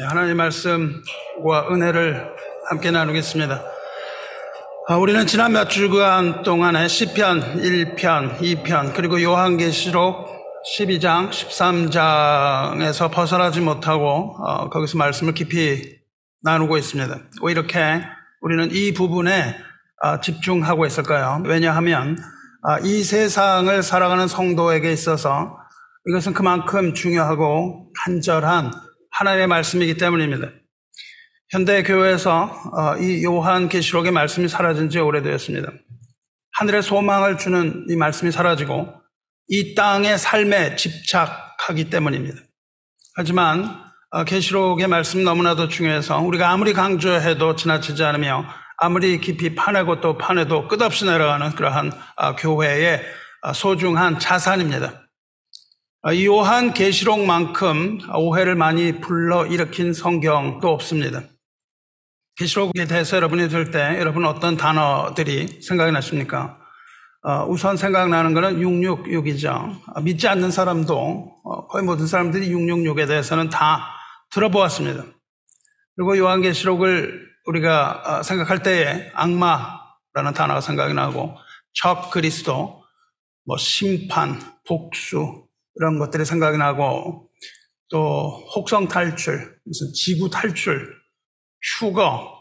하나님의 말씀과 은혜를 함께 나누겠습니다. 우리는 지난 몇 주간 동안에 시편 1편, 2편 그리고 요한계시록 12장, 13장에서 벗어나지 못하고 거기서 말씀을 깊이 나누고 있습니다. 왜 이렇게 우리는 이 부분에 집중하고 있을까요? 왜냐하면 이 세상을 살아가는 성도에게 있어서 이것은 그만큼 중요하고 간절한 하나님의 말씀이기 때문입니다. 현대 교회에서 이 요한계시록의 말씀이 사라진 지 오래되었습니다. 하늘의 소망을 주는 이 말씀이 사라지고 이 땅의 삶에 집착하기 때문입니다. 하지만 계시록의 말씀 너무나도 중요해서 우리가 아무리 강조해도 지나치지 않으며 아무리 깊이 파내고 또 파내도 끝없이 내려가는 그러한 교회의 소중한 자산입니다. 요한계시록만큼 오해를 많이 불러일으킨 성경도 없습니다. 계시록에 대해서 여러분이 들 때 여러분은 어떤 단어들이 생각이 나십니까? 우선 생각나는 것은 666이죠. 믿지 않는 사람도 거의 모든 사람들이 666에 대해서는 다 들어보았습니다. 그리고 요한계시록을 우리가 생각할 때에 악마라는 단어가 생각이 나고 적 그리스도, 심판, 복수 이런 것들이 생각이 나고 또 혹성 탈출, 무슨 지구 탈출, 휴거,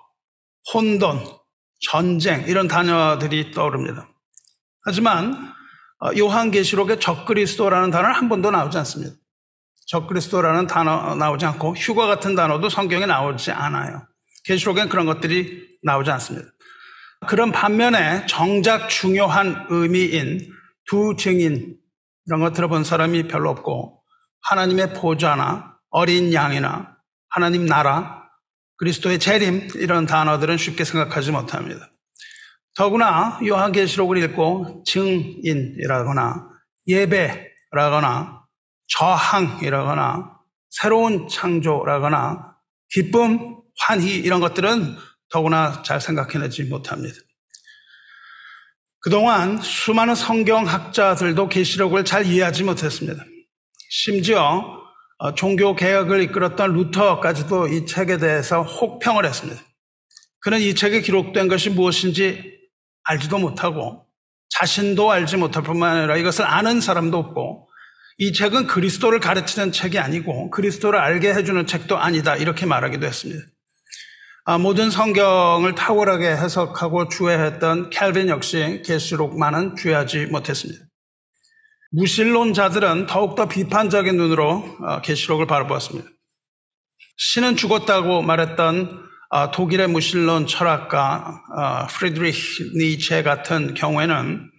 혼돈, 전쟁 이런 단어들이 떠오릅니다. 하지만 요한계시록에 적그리스도라는 단어는 한 번도 나오지 않습니다. 적그리스도라는 단어 나오지 않고 휴거 같은 단어도 성경에 나오지 않아요. 계시록엔 그런 것들이 나오지 않습니다. 그런 반면에 정작 중요한 의미인 두 증인 이런 거 들어본 사람이 별로 없고 하나님의 보좌나 어린 양이나 하나님 나라, 그리스도의 재림 이런 단어들은 쉽게 생각하지 못합니다. 더구나 요한계시록을 읽고 증인이라거나 예배라거나 저항이라거나 새로운 창조라거나 기쁨, 환희 이런 것들은 더구나 잘 생각해내지 못합니다. 그동안 수많은 성경학자들도 계시록을 잘 이해하지 못했습니다. 심지어 종교개혁을 이끌었던 루터까지도 이 책에 대해서 혹평을 했습니다. 그는 이 책에 기록된 것이 무엇인지 알지도 못하고 자신도 알지 못할 뿐만 아니라 이것을 아는 사람도 없고 이 책은 그리스도를 가르치는 책이 아니고 그리스도를 알게 해주는 책도 아니다 이렇게 말하기도 했습니다. 모든 성경을 탁월하게 해석하고 주해했던 칼빈 역시 계시록만은 주해하지 못했습니다. 무신론자들은 더욱더 비판적인 눈으로 계시록을 바라보았습니다. 신은 죽었다고 말했던 독일의 무신론 철학가 프리드리히 니체 같은 경우에는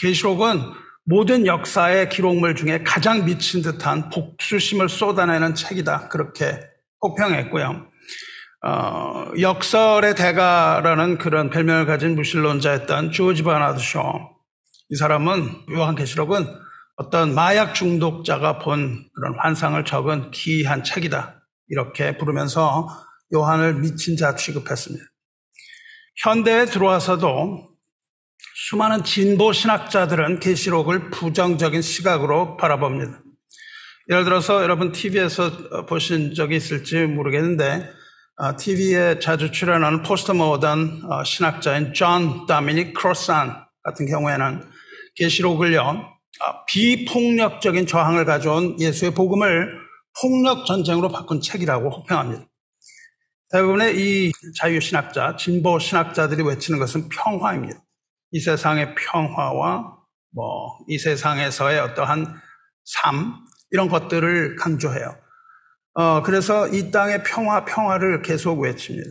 계시록은 모든 역사의 기록물 중에 가장 미친 듯한 복수심을 쏟아내는 책이다 그렇게 혹평했고요. 역설의 대가라는 그런 별명을 가진 무신론자였던 조지 버나드 쇼. 이 사람은 요한계시록은 어떤 마약 중독자가 본 그런 환상을 적은 기이한 책이다. 이렇게 부르면서 요한을 미친 자 취급했습니다. 현대에 들어와서도 수많은 진보 신학자들은 계시록을 부정적인 시각으로 바라봅니다. 예를 들어서 여러분 TV에서 보신 적이 있을지 모르겠는데 TV에 자주 출연하는 포스트모던 신학자인 존 도미닉 크로산 같은 경우에는 계시록을요 비폭력적인 저항을 가져온 예수의 복음을 폭력전쟁으로 바꾼 책이라고 혹평합니다. 대부분의 이 자유신학자, 진보신학자들이 외치는 것은 평화입니다. 이 세상의 평화와 이 세상에서의 어떠한 삶 이런 것들을 강조해요. 그래서 이 땅의 평화를 계속 외칩니다.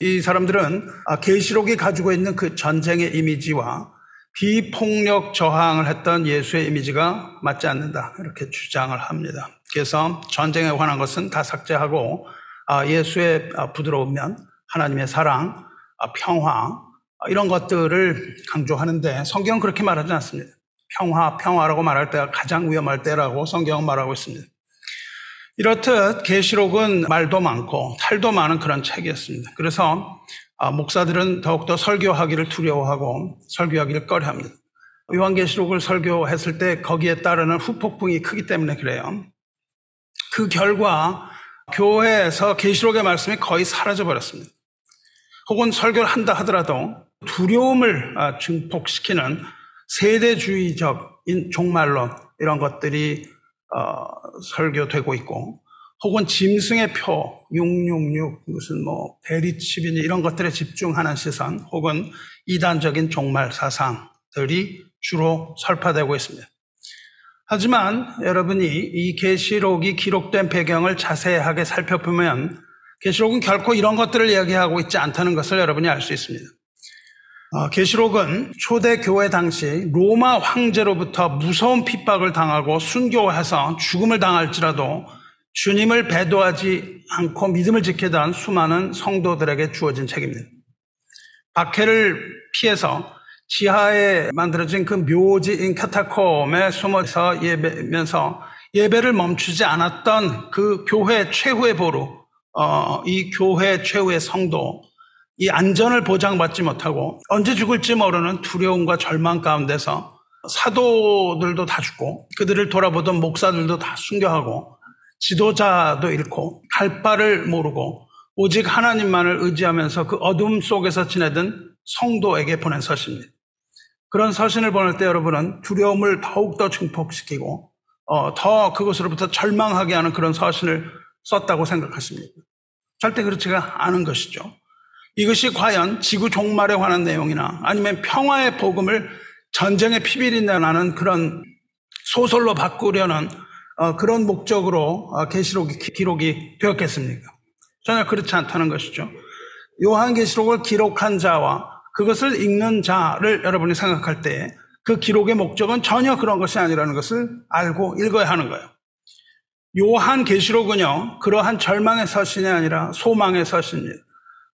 이 사람들은 계시록이 가지고 있는 그 전쟁의 이미지와 비폭력 저항을 했던 예수의 이미지가 맞지 않는다 이렇게 주장을 합니다. 그래서 전쟁에 관한 것은 다 삭제하고 예수의 부드러운 면, 하나님의 사랑, 평화 이런 것들을 강조하는데 성경은 그렇게 말하지 않습니다. 평화라고 말할 때가 가장 위험할 때라고 성경은 말하고 있습니다. 이렇듯 계시록은 말도 많고 탈도 많은 그런 책이었습니다. 그래서 목사들은 더욱더 설교하기를 두려워하고 설교하기를 꺼려합니다. 요한계시록을 설교했을 때 거기에 따르는 후폭풍이 크기 때문에 그래요. 그 결과 교회에서 계시록의 말씀이 거의 사라져버렸습니다. 혹은 설교를 한다 하더라도 두려움을 증폭시키는 세대주의적인 종말론 이런 것들이 설교되고 있고, 혹은 짐승의 표, 666, 무슨 뭐 대리치빈 이런 것들에 집중하는 시선, 혹은 이단적인 종말 사상들이 주로 설파되고 있습니다. 하지만 여러분이 이 계시록이 기록된 배경을 자세하게 살펴보면 계시록은 결코 이런 것들을 이야기하고 있지 않다는 것을 여러분이 알 수 있습니다. 계시록은 초대교회 당시 로마 황제로부터 무서운 핍박을 당하고 순교해서 죽음을 당할지라도 주님을 배도하지 않고 믿음을 지키던 수많은 성도들에게 주어진 책입니다. 박해를 피해서 지하에 만들어진 그 묘지인 카타콤에 숨어서 예배면서 예배를 멈추지 않았던 그 교회 최후의 보루, 이 교회 최후의 성도, 이 안전을 보장받지 못하고 언제 죽을지 모르는 두려움과 절망 가운데서 사도들도 다 죽고 그들을 돌아보던 목사들도 다 순교하고 지도자도 잃고 갈 바를 모르고 오직 하나님만을 의지하면서 그 어둠 속에서 지내던 성도에게 보낸 서신입니다. 그런 서신을 보낼 때 여러분은 두려움을 더욱더 증폭시키고 더 그것으로부터 절망하게 하는 그런 서신을 썼다고 생각하십니다. 절대 그렇지가 않은 것이죠. 이것이 과연 지구 종말에 관한 내용이나 아니면 평화의 복음을 전쟁의 피비린내 나는 그런 소설로 바꾸려는 그런 목적으로 계시록이 기록이 되었겠습니까? 전혀 그렇지 않다는 것이죠. 요한계시록을 기록한 자와 그것을 읽는 자를 여러분이 생각할 때 그 기록의 목적은 전혀 그런 것이 아니라는 것을 알고 읽어야 하는 거예요. 요한계시록은요, 그러한 절망의 서신이 아니라 소망의 서신입니다.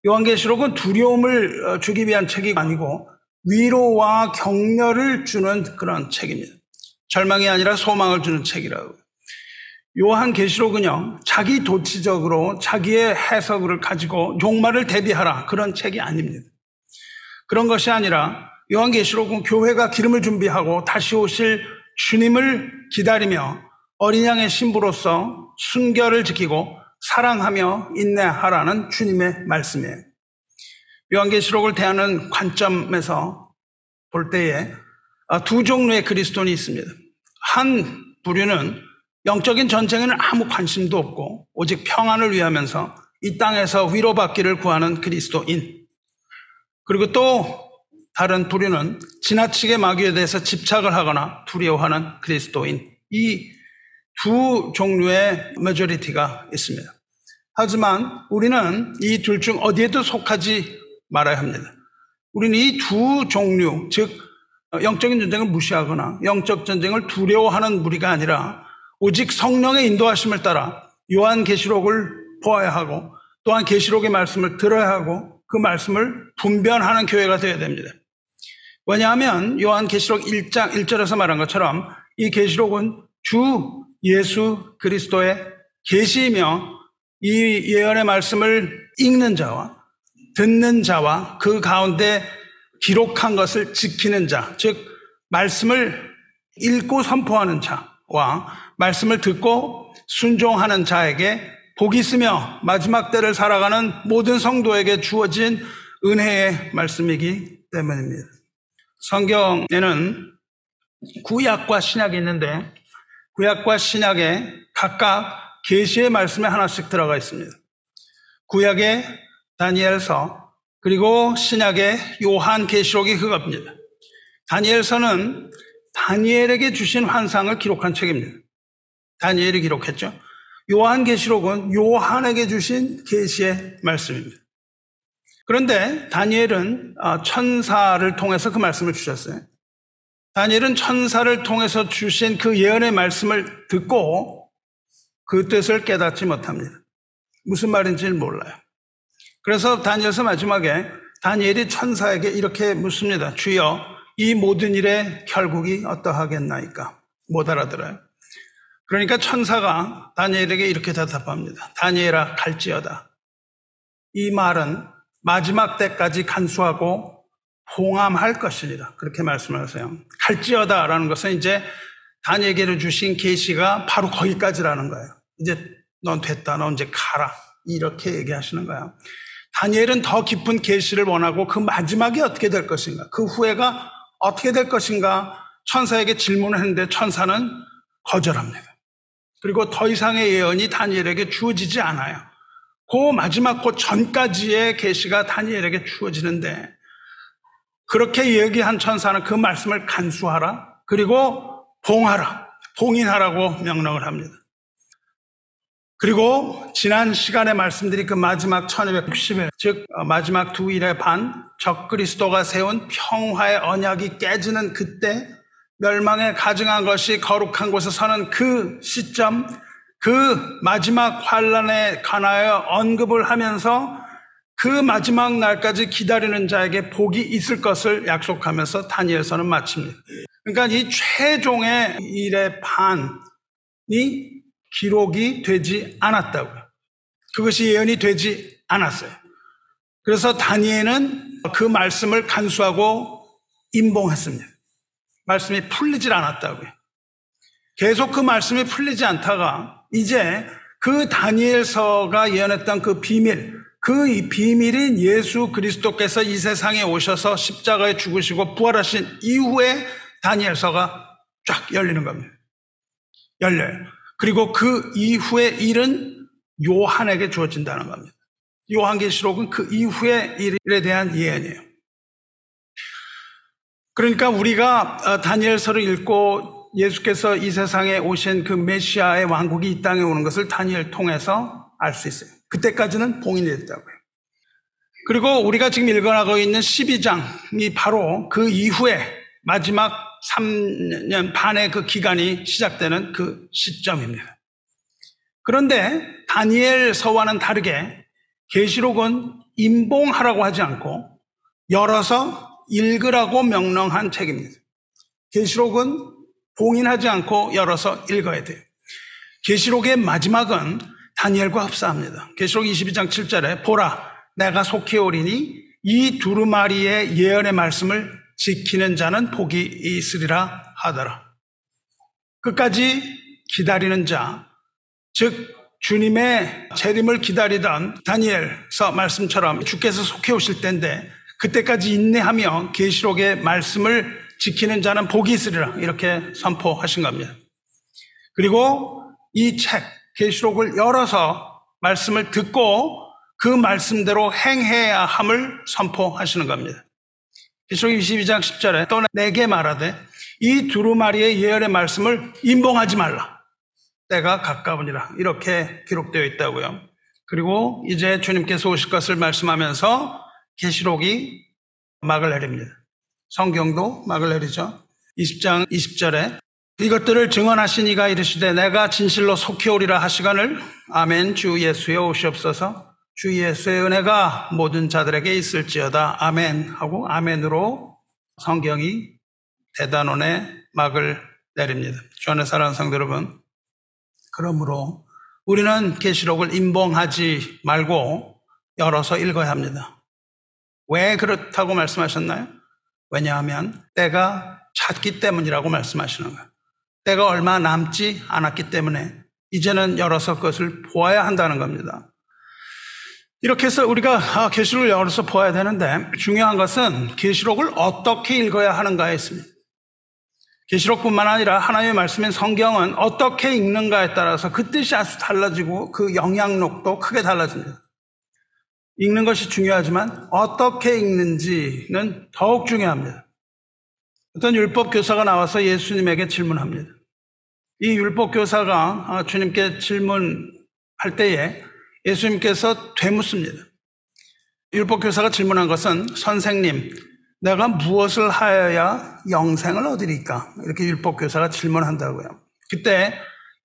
요한계시록은 두려움을 주기 위한 책이 아니고 위로와 격려를 주는 그런 책입니다. 절망이 아니라 소망을 주는 책이라고. 요한계시록은요, 자기 도치적으로 자기의 해석을 가지고 종말을 대비하라 그런 책이 아닙니다. 그런 것이 아니라 요한계시록은 교회가 기름을 준비하고 다시 오실 주님을 기다리며 어린 양의 신부로서 순결을 지키고 사랑하며 인내하라는 주님의 말씀이에요. 요한계시록을 대하는 관점에서 볼 때에 두 종류의 그리스도인이 있습니다. 한 부류는 영적인 전쟁에는 아무 관심도 없고 오직 평안을 위하면서 이 땅에서 위로받기를 구하는 그리스도인. 그리고 또 다른 부류는 지나치게 마귀에 대해서 집착을 하거나 두려워하는 그리스도인. 이 두 종류의 메조리티가 있습니다. 하지만 우리는 이 둘 중 어디에도 속하지 말아야 합니다. 우리는 이 두 종류, 즉 영적인 전쟁을 무시하거나 영적 전쟁을 두려워하는 무리가 아니라 오직 성령의 인도하심을 따라 요한계시록을 보아야 하고 또한 계시록의 말씀을 들어야 하고 그 말씀을 분별하는 교회가 되어야 됩니다. 왜냐하면 요한계시록 1장 1절에서 말한 것처럼 이 계시록은 주 예수 그리스도의 계시이며 이 예언의 말씀을 읽는 자와 듣는 자와 그 가운데 기록한 것을 지키는 자, 즉 말씀을 읽고 선포하는 자와 말씀을 듣고 순종하는 자에게 복이 있으며 마지막 때를 살아가는 모든 성도에게 주어진 은혜의 말씀이기 때문입니다. 성경에는 구약과 신약이 있는데 구약과 신약에 각각 계시의 말씀에 하나씩 들어가 있습니다. 구약의 다니엘서 그리고 신약의 요한계시록이 그겁니다. 다니엘서는 다니엘에게 주신 환상을 기록한 책입니다. 다니엘이 기록했죠. 요한계시록은 요한에게 주신 계시의 말씀입니다. 그런데 다니엘은 천사를 통해서 그 말씀을 주셨어요. 다니엘은 천사를 통해서 주신 그 예언의 말씀을 듣고 그 뜻을 깨닫지 못합니다. 무슨 말인지는 몰라요. 그래서 다니엘서 마지막에 다니엘이 천사에게 이렇게 묻습니다. 주여, 이 모든 일의 결국이 어떠하겠나이까? 못 알아들어요. 그러니까 천사가 다니엘에게 이렇게 대답합니다. 다니엘아, 갈지어다. 이 말은 마지막 때까지 간수하고 봉함할 것이니라. 그렇게 말씀하세요. 갈지어다라는 것은 이제 다니엘에게 주신 계시가 바로 거기까지라는 거예요. 이제 넌 됐다, 넌 이제 가라, 이렇게 얘기하시는 거야. 다니엘은 더 깊은 계시를 원하고 그 마지막이 어떻게 될 것인가, 그 후회가 어떻게 될 것인가 천사에게 질문을 했는데 천사는 거절합니다. 그리고 더 이상의 예언이 다니엘에게 주어지지 않아요. 그 마지막 그 전까지의 계시가 다니엘에게 주어지는데 그렇게 얘기한 천사는 그 말씀을 간수하라, 그리고 봉하라, 봉인하라고 명령을 합니다. 그리고 지난 시간에 말씀드린 그 마지막 1260일, 즉 마지막 2일의 반, 적그리스도가 세운 평화의 언약이 깨지는 그때 멸망에 가증한 것이 거룩한 곳에 서는 그 시점, 그 마지막 환란에 관하여 언급을 하면서 그 마지막 날까지 기다리는 자에게 복이 있을 것을 약속하면서 다니엘서는 마칩니다. 그러니까 이 최종의 일의 반이 기록이 되지 않았다고요. 그것이 예언이 되지 않았어요. 그래서 다니엘은 그 말씀을 간수하고 임봉했습니다. 말씀이 풀리질 않았다고요. 계속 그 말씀이 풀리지 않다가 이제 그 다니엘서가 예언했던 그 비밀, 그 비밀인 예수 그리스도께서 이 세상에 오셔서 십자가에 죽으시고 부활하신 이후에 다니엘서가 쫙 열리는 겁니다. 열려요. 그리고 그 이후의 일은 요한에게 주어진다는 겁니다. 요한계시록은 그 이후의 일에 대한 예언이에요. 그러니까 우리가 다니엘서를 읽고 예수께서 이 세상에 오신 그 메시아의 왕국이 이 땅에 오는 것을 다니엘 통해서 알 수 있어요. 그때까지는 봉인이 됐다고요. 그리고 우리가 지금 읽어나가고 있는 12장이 바로 그 이후에 마지막 3년 반의 그 기간이 시작되는 그 시점입니다. 그런데 다니엘서와는 다르게 계시록은 임봉하라고 하지 않고 열어서 읽으라고 명령한 책입니다. 계시록은 봉인하지 않고 열어서 읽어야 돼요. 계시록의 마지막은 다니엘과 흡사합니다. 계시록 22장 7절에 보라, 내가 속히 오리니 이 두루마리의 예언의 말씀을 지키는 자는 복이 있으리라 하더라. 끝까지 기다리는 자, 즉 주님의 재림을 기다리던 다니엘서 말씀처럼 주께서 속히 오실 때인데 그때까지 인내하며 계시록의 말씀을 지키는 자는 복이 있으리라, 이렇게 선포하신 겁니다. 그리고 이 책 계시록을 열어서 말씀을 듣고 그 말씀대로 행해야 함을 선포하시는 겁니다. 계시록 22장 10절에 또 내게 말하되 이 두루마리의 예언의 말씀을 임봉하지 말라, 때가 가까우니라, 이렇게 기록되어 있다고요. 그리고 이제 주님께서 오실 것을 말씀하면서 계시록이 막을 내립니다. 성경도 막을 내리죠. 20장 20절에 이것들을 증언하신 이가 이르시되 내가 진실로 속히 오리라 하시거늘 아멘, 주 예수여 오시옵소서. 주 예수의 은혜가 모든 자들에게 있을지어다 아멘 하고 아멘으로 성경이 대단원의 막을 내립니다. 주 안에 사랑하는 성도 여러분, 그러므로 우리는 계시록을 임봉하지 말고 열어서 읽어야 합니다. 왜 그렇다고 말씀하셨나요? 왜냐하면 때가 찼기 때문이라고 말씀하시는 거예요. 때가 얼마 남지 않았기 때문에 이제는 열어서 그것을 보아야 한다는 겁니다. 이렇게 해서 우리가 계시록을 열어서 보아야 되는데 중요한 것은 계시록을 어떻게 읽어야 하는가에 있습니다. 계시록뿐만 아니라 하나님의 말씀인 성경은 어떻게 읽는가에 따라서 그 뜻이 아주 달라지고 그 영향력도 크게 달라집니다. 읽는 것이 중요하지만 어떻게 읽는지는 더욱 중요합니다. 어떤 율법교사가 나와서 예수님에게 질문합니다. 이 율법교사가 주님께 질문할 때에 예수님께서 되묻습니다. 율법교사가 질문한 것은 선생님, 내가 무엇을 하여야 영생을 얻으리까? 이렇게 율법교사가 질문한다고요. 그때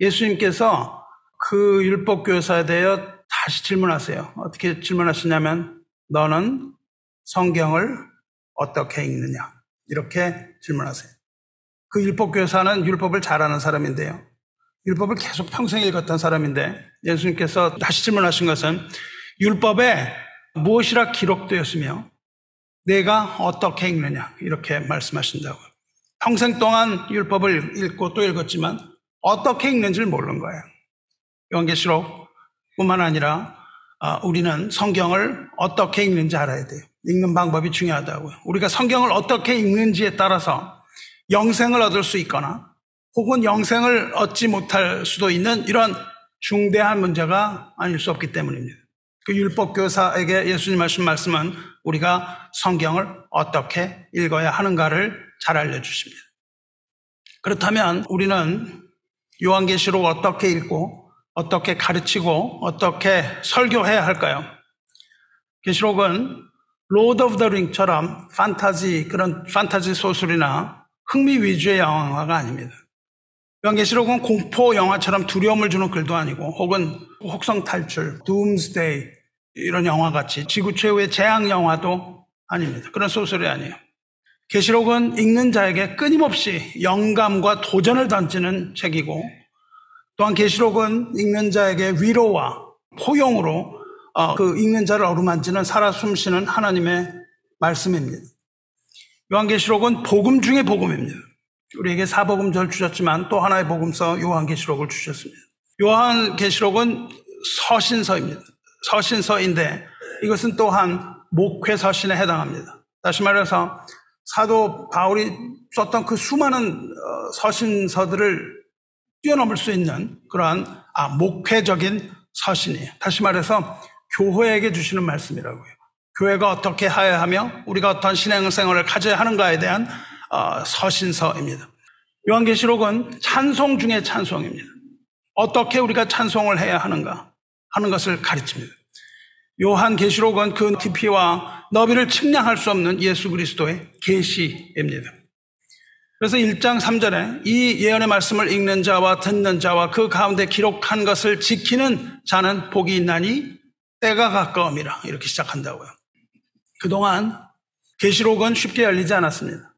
예수님께서 그 율법교사에 대해 다시 질문하세요. 어떻게 질문하시냐면 너는 성경을 어떻게 읽느냐? 이렇게 질문하세요. 그 율법교사는 율법을 잘 아는 사람인데요. 율법을 계속 평생 읽었던 사람인데 예수님께서 다시 질문하신 것은 율법에 무엇이라 기록되었으며 내가 어떻게 읽느냐, 이렇게 말씀하신다고. 평생 동안 율법을 읽고 또 읽었지만 어떻게 읽는지를 모르는 거예요. 요한계시록 뿐만 아니라 우리는 성경을 어떻게 읽는지 알아야 돼요. 읽는 방법이 중요하다고요. 우리가 성경을 어떻게 읽는지에 따라서 영생을 얻을 수 있거나 혹은 영생을 얻지 못할 수도 있는 이런 중대한 문제가 아닐 수 없기 때문입니다. 그 율법교사에게 예수님 하신 말씀은 우리가 성경을 어떻게 읽어야 하는가를 잘 알려주십니다. 그렇다면 우리는 요한계시록 어떻게 읽고 어떻게 가르치고 어떻게 설교해야 할까요? 계시록은 로드 오브 더 링처럼 판타지 소설이나 흥미 위주의 영화가 아닙니다. 요한계시록은 공포 영화처럼 두려움을 주는 글도 아니고 혹은 혹성 탈출, 둠스데이 이런 영화같이 지구 최후의 재앙 영화도 아닙니다. 그런 소설이 아니에요. 계시록은 읽는 자에게 끊임없이 영감과 도전을 던지는 책이고 또한 계시록은 읽는 자에게 위로와 포용으로 그 읽는 자를 어루만지는 살아 숨쉬는 하나님의 말씀입니다. 요한계시록은 복음 중의 복음입니다. 우리에게 사복음절 주셨지만 또 하나의 복음서 요한계시록을 주셨습니다. 요한계시록은 서신서입니다. 서신서인데 이것은 또한 목회서신에 해당합니다. 다시 말해서 사도 바울이 썼던 그 수많은 서신서들을 뛰어넘을 수 있는 그러한 목회적인 서신이에요. 다시 말해서 교회에게 주시는 말씀이라고요. 교회가 어떻게 해야 하며 우리가 어떤 신앙생활을 가져야 하는가에 대한 서신서입니다. 요한계시록은 찬송 중에 찬송입니다. 어떻게 우리가 찬송을 해야 하는가 하는 것을 가르칩니다. 요한계시록은 그 깊이와 너비를 측량할 수 없는 예수 그리스도의 계시입니다. 그래서 1장 3절에 이 예언의 말씀을 읽는 자와 듣는 자와 그 가운데 기록한 것을 지키는 자는 복이 있나니 때가 가까움이라 이렇게 시작한다고요. 그동안 계시록은 쉽게 열리지 않았습니다.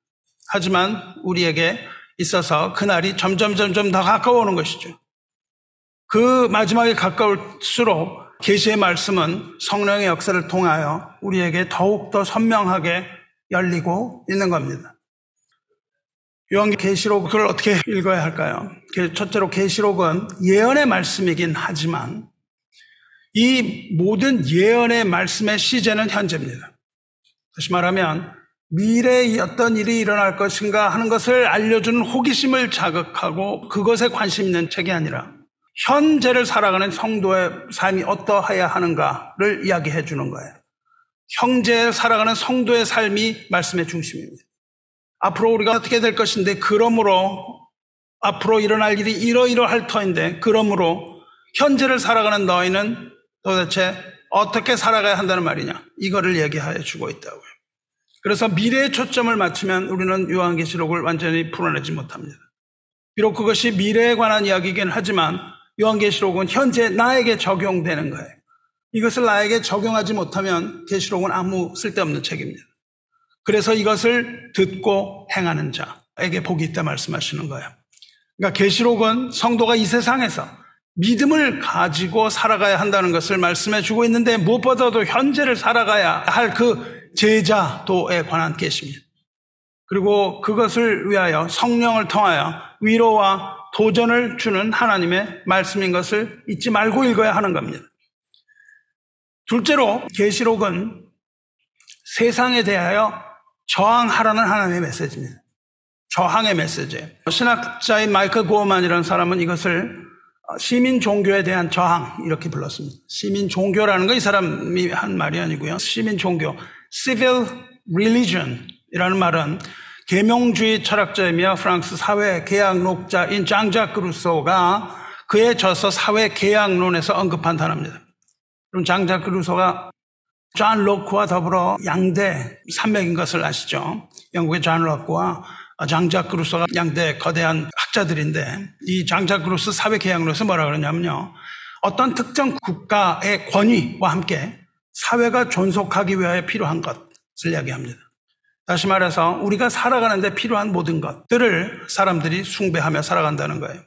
하지만 우리에게 있어서 그날이 점점 더 가까워오는 것이죠. 그 마지막에 가까울수록 계시의 말씀은 성령의 역사를 통하여 우리에게 더욱더 선명하게 열리고 있는 겁니다. 요한계시록을 어떻게 읽어야 할까요? 첫째로 계시록은 예언의 말씀이긴 하지만 이 모든 예언의 말씀의 시제는 현재입니다. 다시 말하면 미래에 어떤 일이 일어날 것인가 하는 것을 알려주는 호기심을 자극하고 그것에 관심 있는 책이 아니라 현재를 살아가는 성도의 삶이 어떠해야 하는가를 이야기해 주는 거예요. 현재를 살아가는 성도의 삶이 말씀의 중심입니다. 앞으로 우리가 어떻게 될 것인데 그러므로 앞으로 일어날 일이 이러이러할 터인데 그러므로 현재를 살아가는 너희는 도대체 어떻게 살아가야 한다는 말이냐 이거를 얘기해 주고 있다고요. 그래서 미래에 초점을 맞추면 우리는 요한계시록을 완전히 풀어내지 못합니다. 비록 그것이 미래에 관한 이야기이긴 하지만 요한계시록은 현재 나에게 적용되는 거예요. 이것을 나에게 적용하지 못하면 계시록은 아무 쓸데없는 책입니다. 그래서 이것을 듣고 행하는 자에게 복이 있다 말씀하시는 거예요. 그러니까 계시록은 성도가 이 세상에서 믿음을 가지고 살아가야 한다는 것을 말씀해 주고 있는데 무엇보다도 현재를 살아가야 할 그 제자도에 관한 계시입니다. 그리고 그것을 위하여 성령을 통하여 위로와 도전을 주는 하나님의 말씀인 것을 잊지 말고 읽어야 하는 겁니다. 둘째로 계시록은 세상에 대하여 저항하라는 하나님의 메시지입니다. 저항의 메시지예요. 신학자인 마이클 고어만이라는 사람은 이것을 시민 종교에 대한 저항 이렇게 불렀습니다. 시민 종교라는 건 이 사람이 한 말이 아니고요. 시민 종교, civil religion 이라는 말은 계몽주의 철학자이며 프랑스 사회 계약론자인 장자크 루소가 그의 저서 사회 계약론에서 언급한 단어입니다. 그럼 장자크 루소가 존 로크와 더불어 양대 산맥인 것을 아시죠? 영국의 존 로크와 장자크 루소가 양대 거대한 학자들인데 이 장자크 루소 사회 계약론에서 뭐라 그러냐면요. 어떤 특정 국가의 권위와 함께 사회가 존속하기 위해 필요한 것을 이야기합니다. 다시 말해서 우리가 살아가는데 필요한 모든 것들을 사람들이 숭배하며 살아간다는 거예요.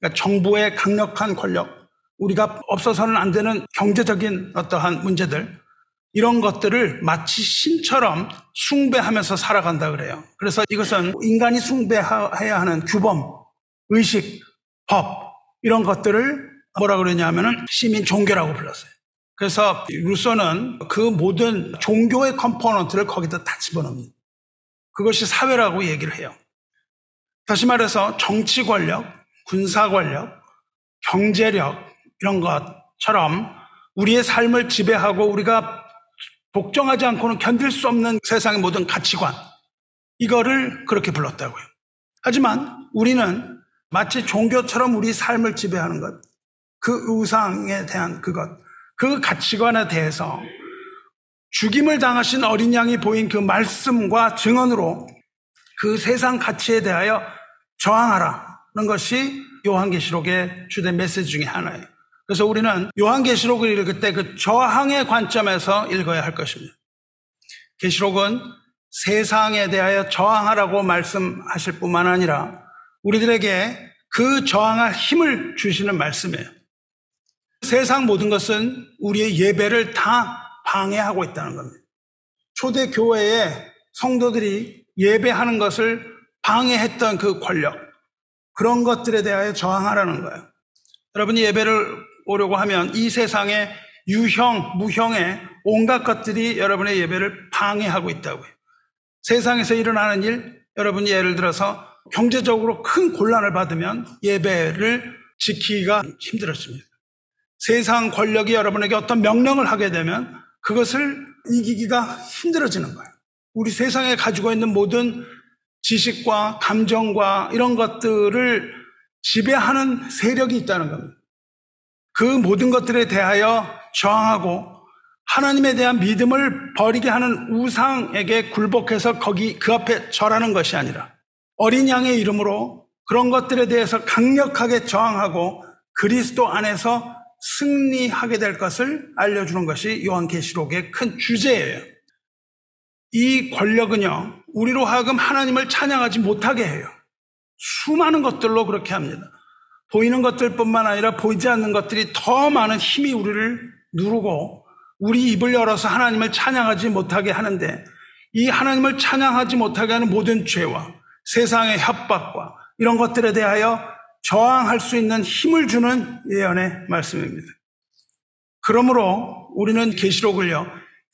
그러니까 정부의 강력한 권력, 우리가 없어서는 안 되는 경제적인 어떠한 문제들 이런 것들을 마치 신처럼 숭배하면서 살아간다 그래요. 그래서 이것은 인간이 숭배해야 하는 규범, 의식, 법 이런 것들을 뭐라 그러냐면은 시민 종교라고 불렀어요. 그래서 루소는 그 모든 종교의 컴포넌트를 거기다 다 집어넣습니다. 그것이 사회라고 얘기를 해요. 다시 말해서 정치 권력, 군사 권력, 경제력 이런 것처럼 우리의 삶을 지배하고 우리가 복종하지 않고는 견딜 수 없는 세상의 모든 가치관, 이거를 그렇게 불렀다고요. 하지만 우리는 마치 종교처럼 우리 삶을 지배하는 것, 그 우상에 대한 그것, 그 가치관에 대해서 죽임을 당하신 어린 양이 보인 그 말씀과 증언으로 그 세상 가치에 대하여 저항하라는 것이 요한계시록의 주된 메시지 중에 하나예요. 그래서 우리는 요한계시록을 읽을 때 그 저항의 관점에서 읽어야 할 것입니다. 계시록은 세상에 대하여 저항하라고 말씀하실 뿐만 아니라 우리들에게 그 저항할 힘을 주시는 말씀이에요. 세상 모든 것은 우리의 예배를 다 방해하고 있다는 겁니다. 초대 교회의 성도들이 예배하는 것을 방해했던 그 권력, 그런 것들에 대하여 저항하라는 거예요. 여러분이 예배를 오려고 하면 이 세상의 유형, 무형의 온갖 것들이 여러분의 예배를 방해하고 있다고요. 세상에서 일어나는 일, 여러분이 예를 들어서 경제적으로 큰 곤란을 받으면 예배를 지키기가 힘들었습니다. 세상 권력이 여러분에게 어떤 명령을 하게 되면 그것을 이기기가 힘들어지는 거예요. 우리 세상에 가지고 있는 모든 지식과 감정과 이런 것들을 지배하는 세력이 있다는 겁니다. 그 모든 것들에 대하여 저항하고 하나님에 대한 믿음을 버리게 하는 우상에게 굴복해서 거기 그 앞에 절하는 것이 아니라 어린 양의 이름으로 그런 것들에 대해서 강력하게 저항하고 그리스도 안에서 승리하게 될 것을 알려주는 것이 요한계시록의 큰 주제예요. 이 권력은요, 우리로 하여금 하나님을 찬양하지 못하게 해요. 수많은 것들로 그렇게 합니다. 보이는 것들뿐만 아니라 보이지 않는 것들이 더 많은 힘이 우리를 누르고 우리 입을 열어서 하나님을 찬양하지 못하게 하는데, 이 하나님을 찬양하지 못하게 하는 모든 죄와 세상의 협박과 이런 것들에 대하여 저항할 수 있는 힘을 주는 예언의 말씀입니다. 그러므로 우리는 계시록을요,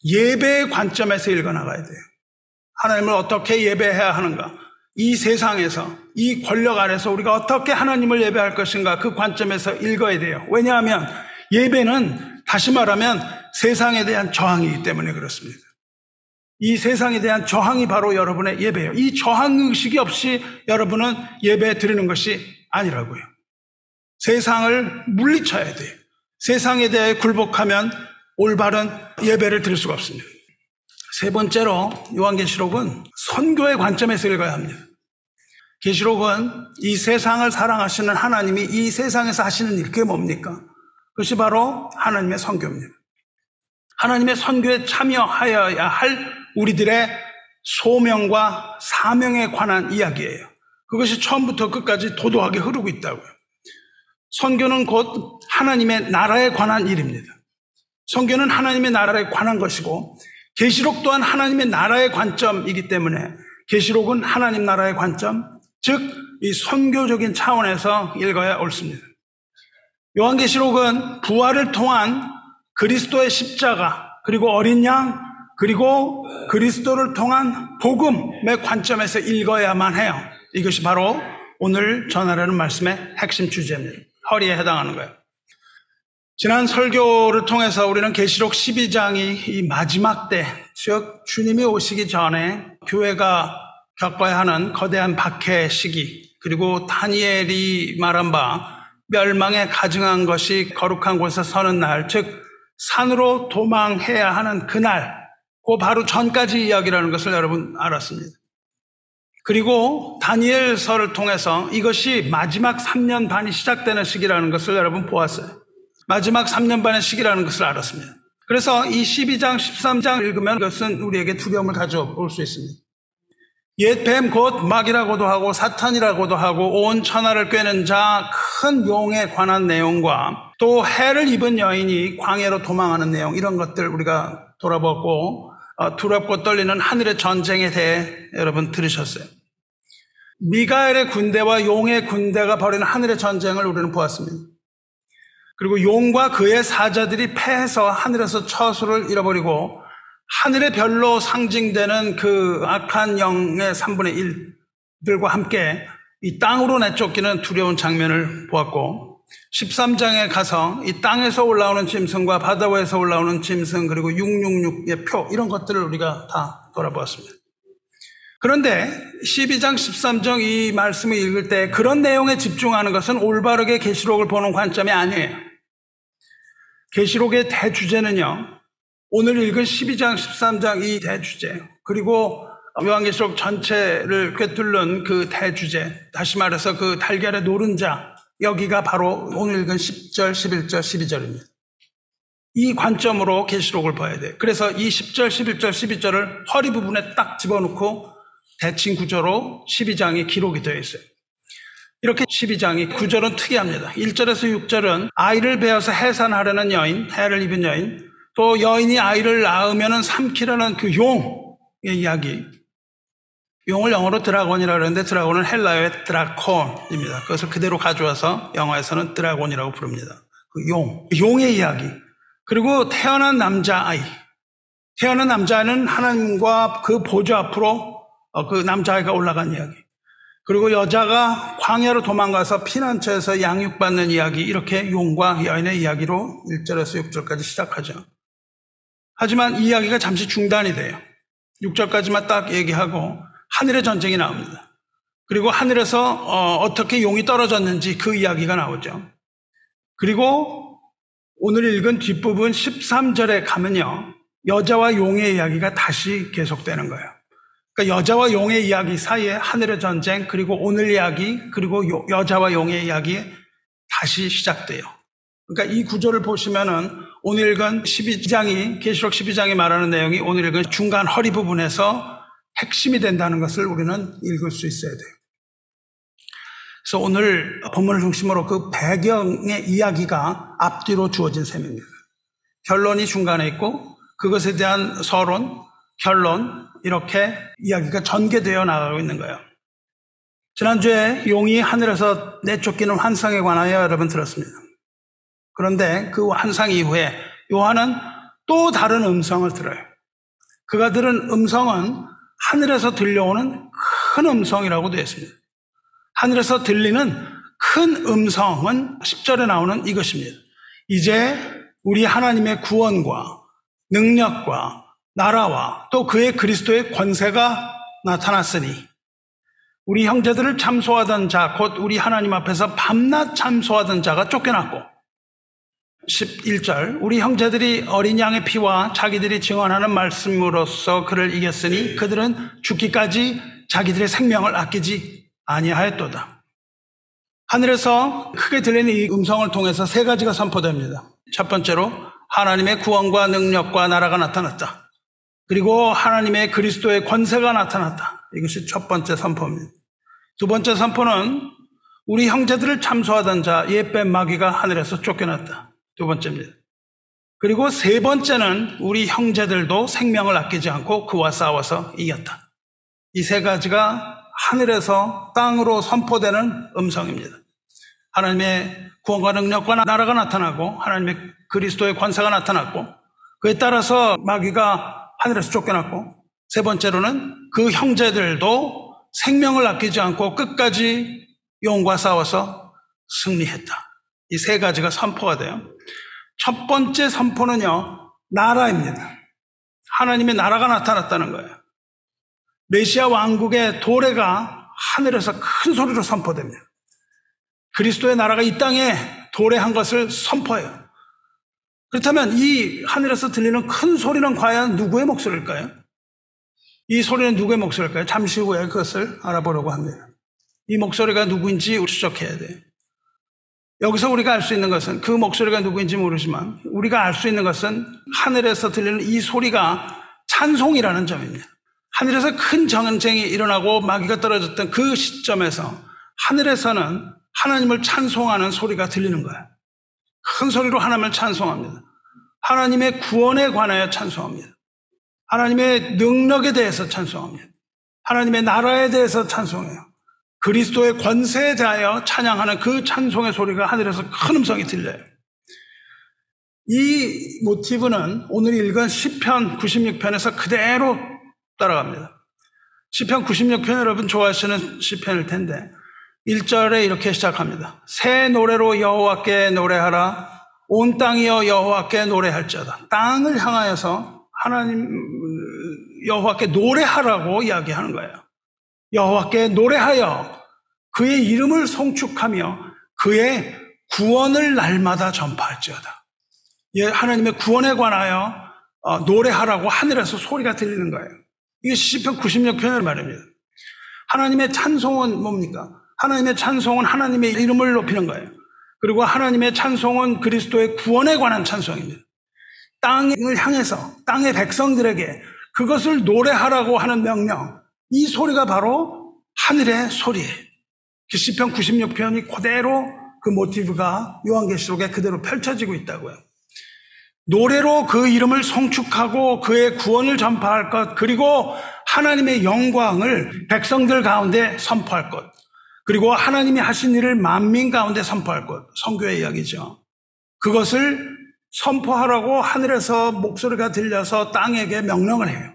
예배의 관점에서 읽어나가야 돼요. 하나님을 어떻게 예배해야 하는가, 이 세상에서, 이 권력 아래서 우리가 어떻게 하나님을 예배할 것인가, 그 관점에서 읽어야 돼요. 왜냐하면 예배는 다시 말하면 세상에 대한 저항이기 때문에 그렇습니다. 이 세상에 대한 저항이 바로 여러분의 예배예요. 이 저항 의식이 없이 여러분은 예배 드리는 것이 아니라고요. 세상을 물리쳐야 돼요. 세상에 대해 굴복하면 올바른 예배를 드릴 수가 없습니다. 세 번째로 요한계시록은 선교의 관점에서 읽어야 합니다. 계시록은 이 세상을 사랑하시는 하나님이 이 세상에서 하시는 일, 그게 뭡니까? 그것이 바로 하나님의 선교입니다. 하나님의 선교에 참여하여야 할 우리들의 소명과 사명에 관한 이야기예요. 그것이 처음부터 끝까지 도도하게 흐르고 있다고요. 선교는 곧 하나님의 나라에 관한 일입니다. 선교는 하나님의 나라에 관한 것이고, 계시록 또한 하나님의 나라의 관점이기 때문에 계시록은 하나님 나라의 관점, 즉 이 선교적인 차원에서 읽어야 옳습니다. 요한계시록은 부활을 통한 그리스도의 십자가, 그리고 어린 양, 그리고 그리스도를 통한 복음의 관점에서 읽어야만 해요. 이것이 바로 오늘 전하려는 말씀의 핵심 주제입니다. 허리에 해당하는 거예요. 지난 설교를 통해서 우리는 계시록 12장이 이 마지막 때, 즉 주님이 오시기 전에 교회가 겪어야 하는 거대한 박해 시기, 그리고 다니엘이 말한 바 멸망에 가증한 것이 거룩한 곳에 서는 날, 즉 산으로 도망해야 하는 그날, 그 바로 전까지 이야기라는 것을 여러분 알았습니다. 그리고 다니엘서를 통해서 이것이 마지막 3년 반이 시작되는 시기라는 것을 여러분 보았어요. 마지막 3년 반의 시기라는 것을 알았습니다. 그래서 이 12장, 13장 읽으면 그것은 우리에게 두려움을 가져올 수 있습니다. 옛 뱀 곧 마귀라고도 하고 사탄이라고도 하고 온 천하를 꿰는 자, 큰 용에 관한 내용과 또 해를 입은 여인이 광야로 도망하는 내용, 이런 것들 우리가 돌아봤고, 두렵고 떨리는 하늘의 전쟁에 대해 여러분 들으셨어요. 미가엘의 군대와 용의 군대가 벌이는 하늘의 전쟁을 우리는 보았습니다. 그리고 용과 그의 사자들이 패해서 하늘에서 처수를 잃어버리고 하늘의 별로 상징되는 그 악한 영의 3분의 1들과 함께 이 땅으로 내쫓기는 두려운 장면을 보았고, 13장에 가서 이 땅에서 올라오는 짐승과 바다 위에서 올라오는 짐승, 그리고 666의 표, 이런 것들을 우리가 다 돌아보았습니다. 그런데 12장 13장 이 말씀을 읽을 때 그런 내용에 집중하는 것은 올바르게 계시록을 보는 관점이 아니에요. 계시록의 대주제는요, 오늘 읽은 12장 13장 이 대주제예요. 그리고 요한계시록 전체를 꿰뚫는 그 대주제, 다시 말해서 그 달걀의 노른자, 여기가 바로 오늘 읽은 10절, 11절, 12절입니다. 이 관점으로 계시록을 봐야 돼요. 그래서 이 10절, 11절, 12절을 허리 부분에 딱 집어넣고 대칭 구조로 12장이 기록이 되어 있어요. 이렇게 12장이 구절은 특이합니다. 1절에서 6절은 아이를 베어서 해산하려는 여인, 해를 입은 여인, 또 여인이 아이를 낳으면 삼키려는 그 용의 이야기. 용을 영어로 드라곤이라고 하는데 드라곤은 헬라어의 드라콘입니다. 그것을 그대로 가져와서 영화에서는 드라곤이라고 부릅니다. 그 용의 이야기. 그리고 태어난 남자아이. 태어난 남자아이는 하나님과 그 보좌 앞으로 그 남자아이가 올라간 이야기. 그리고 여자가 광야로 도망가서 피난처에서 양육받는 이야기. 이렇게 용과 여인의 이야기로 1절에서 6절까지 시작하죠. 하지만 이 이야기가 잠시 중단이 돼요. 6절까지만 딱 얘기하고 하늘의 전쟁이 나옵니다. 그리고 하늘에서 어떻게 용이 떨어졌는지 그 이야기가 나오죠. 그리고 오늘 읽은 뒷부분 13절에 가면요, 여자와 용의 이야기가 다시 계속되는 거예요. 그러니까 여자와 용의 이야기 사이에 하늘의 전쟁, 그리고 오늘 이야기, 그리고 여자와 용의 이야기 다시 시작돼요. 그러니까 이 구조를 보시면은 오늘 읽은 12장이, 계시록 12장이 말하는 내용이 오늘 읽은 중간 허리 부분에서 핵심이 된다는 것을 우리는 읽을 수 있어야 돼요. 그래서 오늘 본문을 중심으로 그 배경의 이야기가 앞뒤로 주어진 셈입니다. 결론이 중간에 있고 그것에 대한 서론, 결론, 이렇게 이야기가 전개되어 나가고 있는 거예요. 지난주에 용이 하늘에서 내쫓기는 환상에 관하여 여러분 들었습니다. 그런데 그 환상 이후에 요한은 또 다른 음성을 들어요. 그가 들은 음성은 하늘에서 들려오는 큰 음성이라고 되어 있습니다. 하늘에서 들리는 큰 음성은 10절에 나오는 이것입니다. 이제 우리 하나님의 구원과 능력과 나라와 또 그의 그리스도의 권세가 나타났으니 우리 형제들을 참소하던 자, 곧 우리 하나님 앞에서 밤낮 참소하던 자가 쫓겨났고, 11절 우리 형제들이 어린 양의 피와 자기들이 증언하는 말씀으로써 그를 이겼으니 그들은 죽기까지 자기들의 생명을 아끼지 아니하였도다. 하늘에서 크게 들리는 이 음성을 통해서 세 가지가 선포됩니다. 첫 번째로 하나님의 구원과 능력과 나라가 나타났다. 그리고 하나님의 그리스도의 권세가 나타났다. 이것이 첫 번째 선포입니다. 두 번째 선포는 우리 형제들을 참소하던 자 옛뱀 마귀가 하늘에서 쫓겨났다. 두 번째입니다. 그리고 세 번째는 우리 형제들도 생명을 아끼지 않고 그와 싸워서 이겼다. 이 세 가지가 하늘에서 땅으로 선포되는 음성입니다. 하나님의 구원과 능력과 나라가 나타나고 하나님의 그리스도의 권세가 나타났고 그에 따라서 마귀가 하늘에서 쫓겨났고, 세 번째로는 그 형제들도 생명을 아끼지 않고 끝까지 용과 싸워서 승리했다. 이 세 가지가 선포가 돼요. 첫 번째 선포는요, 나라입니다. 하나님의 나라가 나타났다는 거예요. 메시아 왕국의 도래가 하늘에서 큰 소리로 선포됩니다. 그리스도의 나라가 이 땅에 도래한 것을 선포해요. 그렇다면 이 하늘에서 들리는 큰 소리는 과연 누구의 목소리일까요? 이 소리는 누구의 목소리일까요? 잠시 후에 그것을 알아보려고 합니다. 이 목소리가 누구인지 추적해야 돼요. 여기서 우리가 알 수 있는 것은, 그 목소리가 누구인지 모르지만 우리가 알 수 있는 것은 하늘에서 들리는 이 소리가 찬송이라는 점입니다. 하늘에서 큰 전쟁이 일어나고 마귀가 떨어졌던 그 시점에서 하늘에서는 하나님을 찬송하는 소리가 들리는 거예요. 큰 소리로 하나님을 찬송합니다. 하나님의 구원에 관하여 찬송합니다. 하나님의 능력에 대해서 찬송합니다. 하나님의 나라에 대해서 찬송해요. 그리스도의 권세에 대하여 찬양하는 그 찬송의 소리가 하늘에서 큰 음성이 들려요. 이 모티브는 오늘 읽은 시편 96편에서 그대로 따라갑니다. 시편 96편 여러분 좋아하시는 시편일 텐데 1절에 이렇게 시작합니다. 새 노래로 여호와께 노래하라. 온 땅이여 여호와께 노래할지어다. 땅을 향하여서 하나님 여호와께 노래하라고 이야기하는 거예요. 여호와께 노래하여 그의 이름을 송축하며 그의 구원을 날마다 전파할지어다. 예, 하나님의 구원에 관하여 노래하라고 하늘에서 소리가 들리는 거예요. 이게 시편 96편의 말입니다. 하나님의 찬송은 뭡니까? 하나님의 찬송은 하나님의 이름을 높이는 거예요. 그리고 하나님의 찬송은 그리스도의 구원에 관한 찬송입니다. 땅을 향해서 땅의 백성들에게 그것을 노래하라고 하는 명령, 이 소리가 바로 하늘의 소리예요. 시편 96편이 그대로 그 모티브가 요한계시록에 그대로 펼쳐지고 있다고요. 노래로 그 이름을 송축하고 그의 구원을 전파할 것, 그리고 하나님의 영광을 백성들 가운데 선포할 것, 그리고 하나님이 하신 일을 만민 가운데 선포할 것, 선교의 이야기죠. 그것을 선포하라고 하늘에서 목소리가 들려서 땅에게 명령을 해요.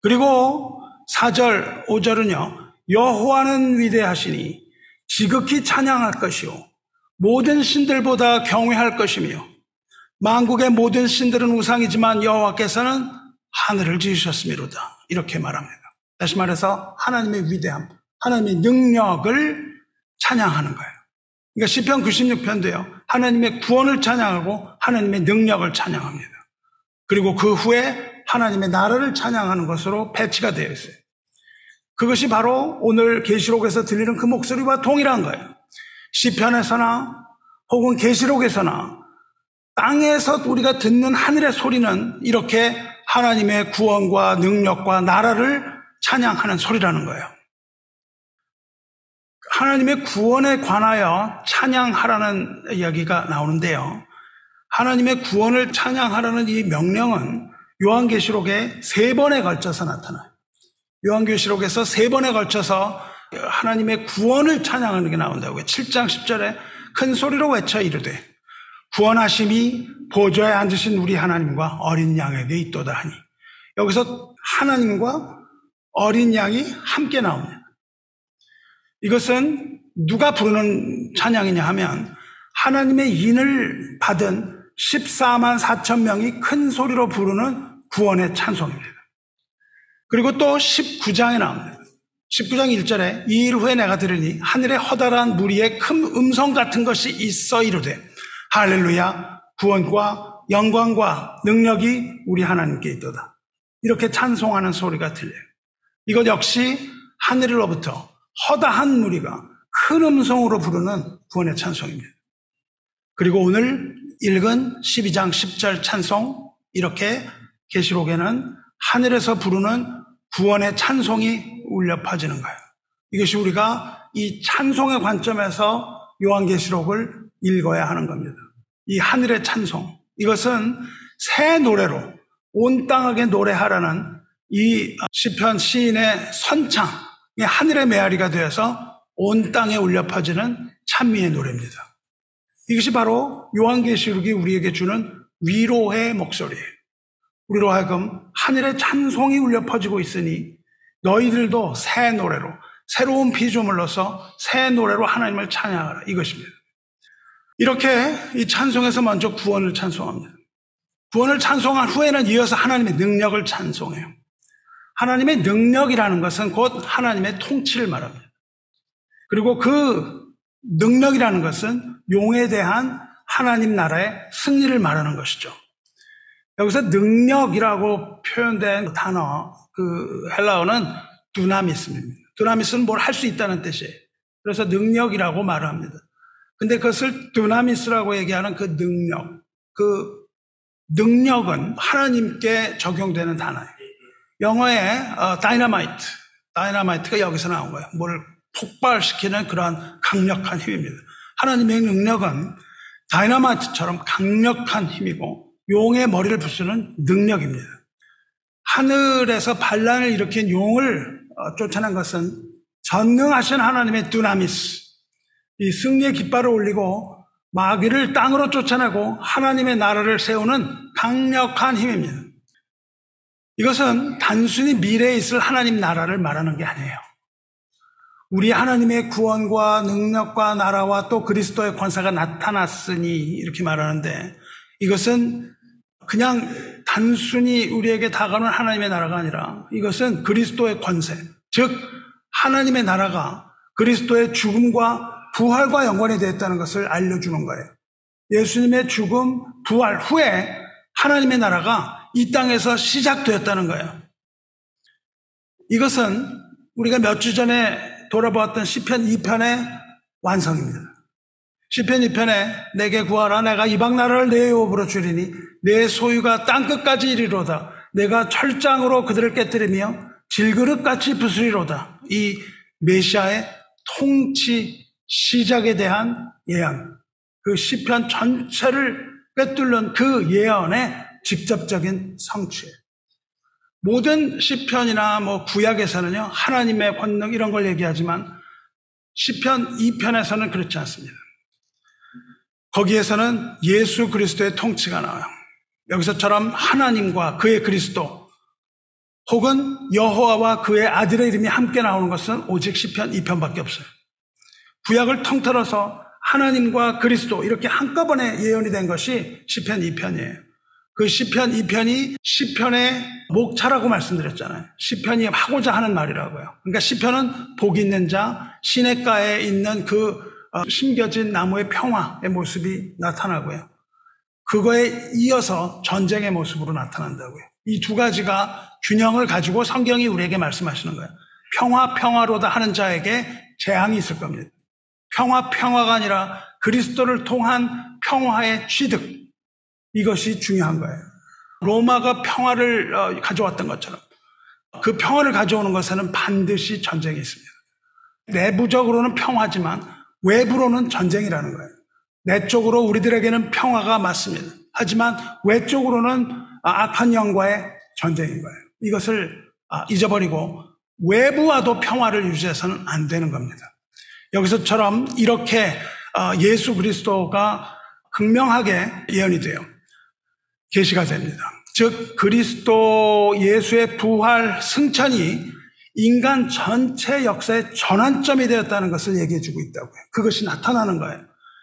그리고 4절, 5절은요. 여호와는 위대하시니 지극히 찬양할 것이요 모든 신들보다 경외할 것이며 만국의 모든 신들은 우상이지만 여호와께서는 하늘을 지으셨음이로다. 이렇게 말합니다. 다시 말해서 하나님의 위대함, 하나님의 능력을 찬양하는 거예요. 그러니까 시편 96편도요. 하나님의 구원을 찬양하고 하나님의 능력을 찬양합니다. 그리고 그 후에 하나님의 나라를 찬양하는 것으로 배치가 되어 있어요. 그것이 바로 오늘 계시록에서 들리는 그 목소리와 동일한 거예요. 시편에서나 혹은 계시록에서나 땅에서 우리가 듣는 하늘의 소리는 이렇게 하나님의 구원과 능력과 나라를 찬양하는 소리라는 거예요. 하나님의 구원에 관하여 찬양하라는 이야기가 나오는데요. 하나님의 구원을 찬양하라는 이 명령은 요한계시록에 세 번에 걸쳐서 나타나요. 요한계시록에서 세 번에 걸쳐서 하나님의 구원을 찬양하는 게 나온다고요. 7장 10절에 큰 소리로 외쳐 이르되 구원하심이 보좌에 앉으신 우리 하나님과 어린 양에게 있도다 하니. 여기서 하나님과 어린 양이 함께 나옵니다. 이것은 누가 부르는 찬양이냐 하면 하나님의 인을 받은 14만 4천 명이 큰 소리로 부르는 구원의 찬송입니다. 그리고 또 19장에 나옵니다. 19장 1절에 이 일 후에 내가 들으니 하늘의 허다란 무리에 큰 음성 같은 것이 있어 이르되 할렐루야 구원과 영광과 능력이 우리 하나님께 있도다. 이렇게 찬송하는 소리가 들려요. 이것 역시 하늘로부터 허다한 무리가 큰 음성으로 부르는 구원의 찬송입니다. 그리고 오늘 읽은 12장 10절 찬송, 이렇게 계시록에는 하늘에서 부르는 구원의 찬송이 울려 퍼지는 거예요. 이것이 우리가 이 찬송의 관점에서 요한계시록을 읽어야 하는 겁니다. 이 하늘의 찬송, 이것은 새 노래로 온 땅에게 노래하라는 이 시편 시인의 선창이 하늘의 메아리가 되어서 온 땅에 울려 퍼지는 찬미의 노래입니다. 이것이 바로 요한계시록이 우리에게 주는 위로의 목소리예요. 우리로 하여금 하늘의 찬송이 울려 퍼지고 있으니 너희들도 새 노래로, 새로운 피조물로서 새 노래로 하나님을 찬양하라, 이것입니다. 이렇게 이 찬송에서 먼저 구원을 찬송합니다. 구원을 찬송한 후에는 이어서 하나님의 능력을 찬송해요. 하나님의 능력이라는 것은 곧 하나님의 통치를 말합니다. 그리고 그 능력이라는 것은 용에 대한 하나님 나라의 승리를 말하는 것이죠. 여기서 능력이라고 표현된 단어, 그 헬라어는 두나미스입니다. 두나미스는 뭘 할 수 있다는 뜻이에요. 그래서 능력이라고 말을 합니다. 근데 그것을 두나미스라고 얘기하는 그 능력, 그 능력은 하나님께 적용되는 단어예요. 영어에 다이너마이트, 다이너마이트가 여기서 나온 거예요. 뭘 폭발시키는 그러한 강력한 힘입니다. 하나님의 능력은 다이너마이트처럼 강력한 힘이고 용의 머리를 부수는 능력입니다. 하늘에서 반란을 일으킨 용을 쫓아낸 것은 전능하신 하나님의 두나미스, 이 승리의 깃발을 올리고 마귀를 땅으로 쫓아내고 하나님의 나라를 세우는 강력한 힘입니다. 이것은 단순히 미래에 있을 하나님 나라를 말하는 게 아니에요. 우리 하나님의 구원과 능력과 나라와 또 그리스도의 권세가 나타났으니 이렇게 말하는데, 이것은 그냥 단순히 우리에게 다가오는 하나님의 나라가 아니라 이것은 그리스도의 권세, 즉 하나님의 나라가 그리스도의 죽음과 부활과 연관이 되었다는 것을 알려주는 거예요. 예수님의 죽음, 부활 후에 하나님의 나라가 이 땅에서 시작되었다는 거예요. 이것은 우리가 몇 주 전에 돌아보았던 시편 2편의 완성입니다. 시편 2편에 내게 구하라, 내가 이방 나라를 내 호흡으로 줄이니 내 소유가 땅끝까지 이르리로다. 내가 철장으로 그들을 깨뜨리며 질그릇같이 부수리로다. 이 메시아의 통치 시작에 대한 예언, 그 시편 전체를 꿰뚫는 그 예언의 직접적인 성취. 모든 시편이나 구약에서는요 하나님의 권능 이런 걸 얘기하지만 시편 2편에서는 그렇지 않습니다. 거기에서는 예수 그리스도의 통치가 나와요. 여기서처럼 하나님과 그의 그리스도 혹은 여호와와 그의 아들의 이름이 함께 나오는 것은 오직 시편 2편밖에 없어요. 구약을 통틀어서 하나님과 그리스도 이렇게 한꺼번에 예언이 된 것이 시편 2편이에요. 그 시편 2편이 시편의 목차라고 말씀드렸잖아요. 시편이 하고자 하는 말이라고요. 그러니까 시편은 복 있는 자, 시냇가에 있는 그 심겨진 나무의 평화의 모습이 나타나고요. 그거에 이어서 전쟁의 모습으로 나타난다고요. 이 두 가지가 균형을 가지고 성경이 우리에게 말씀하시는 거예요. 평화, 평화로다 하는 자에게 재앙이 있을 겁니다. 평화, 평화가 아니라 그리스도를 통한 평화의 취득, 이것이 중요한 거예요. 로마가 평화를 가져왔던 것처럼 그 평화를 가져오는 것에는 반드시 전쟁이 있습니다. 내부적으로는 평화지만 외부로는 전쟁이라는 거예요. 내적으로 우리들에게는 평화가 맞습니다. 하지만 외적으로는 악한 영과의 전쟁인 거예요. 이것을 잊어버리고 외부와도 평화를 유지해서는 안 되는 겁니다. 여기서처럼 이렇게 예수 그리스도가 극명하게 예언이 돼요. 계시가 됩니다. 즉 그리스도 예수의 부활 승천이 인간 전체 역사의 전환점이 되었다는 것을 얘기해주고 있다고요. 그것이 나타나는 거예요.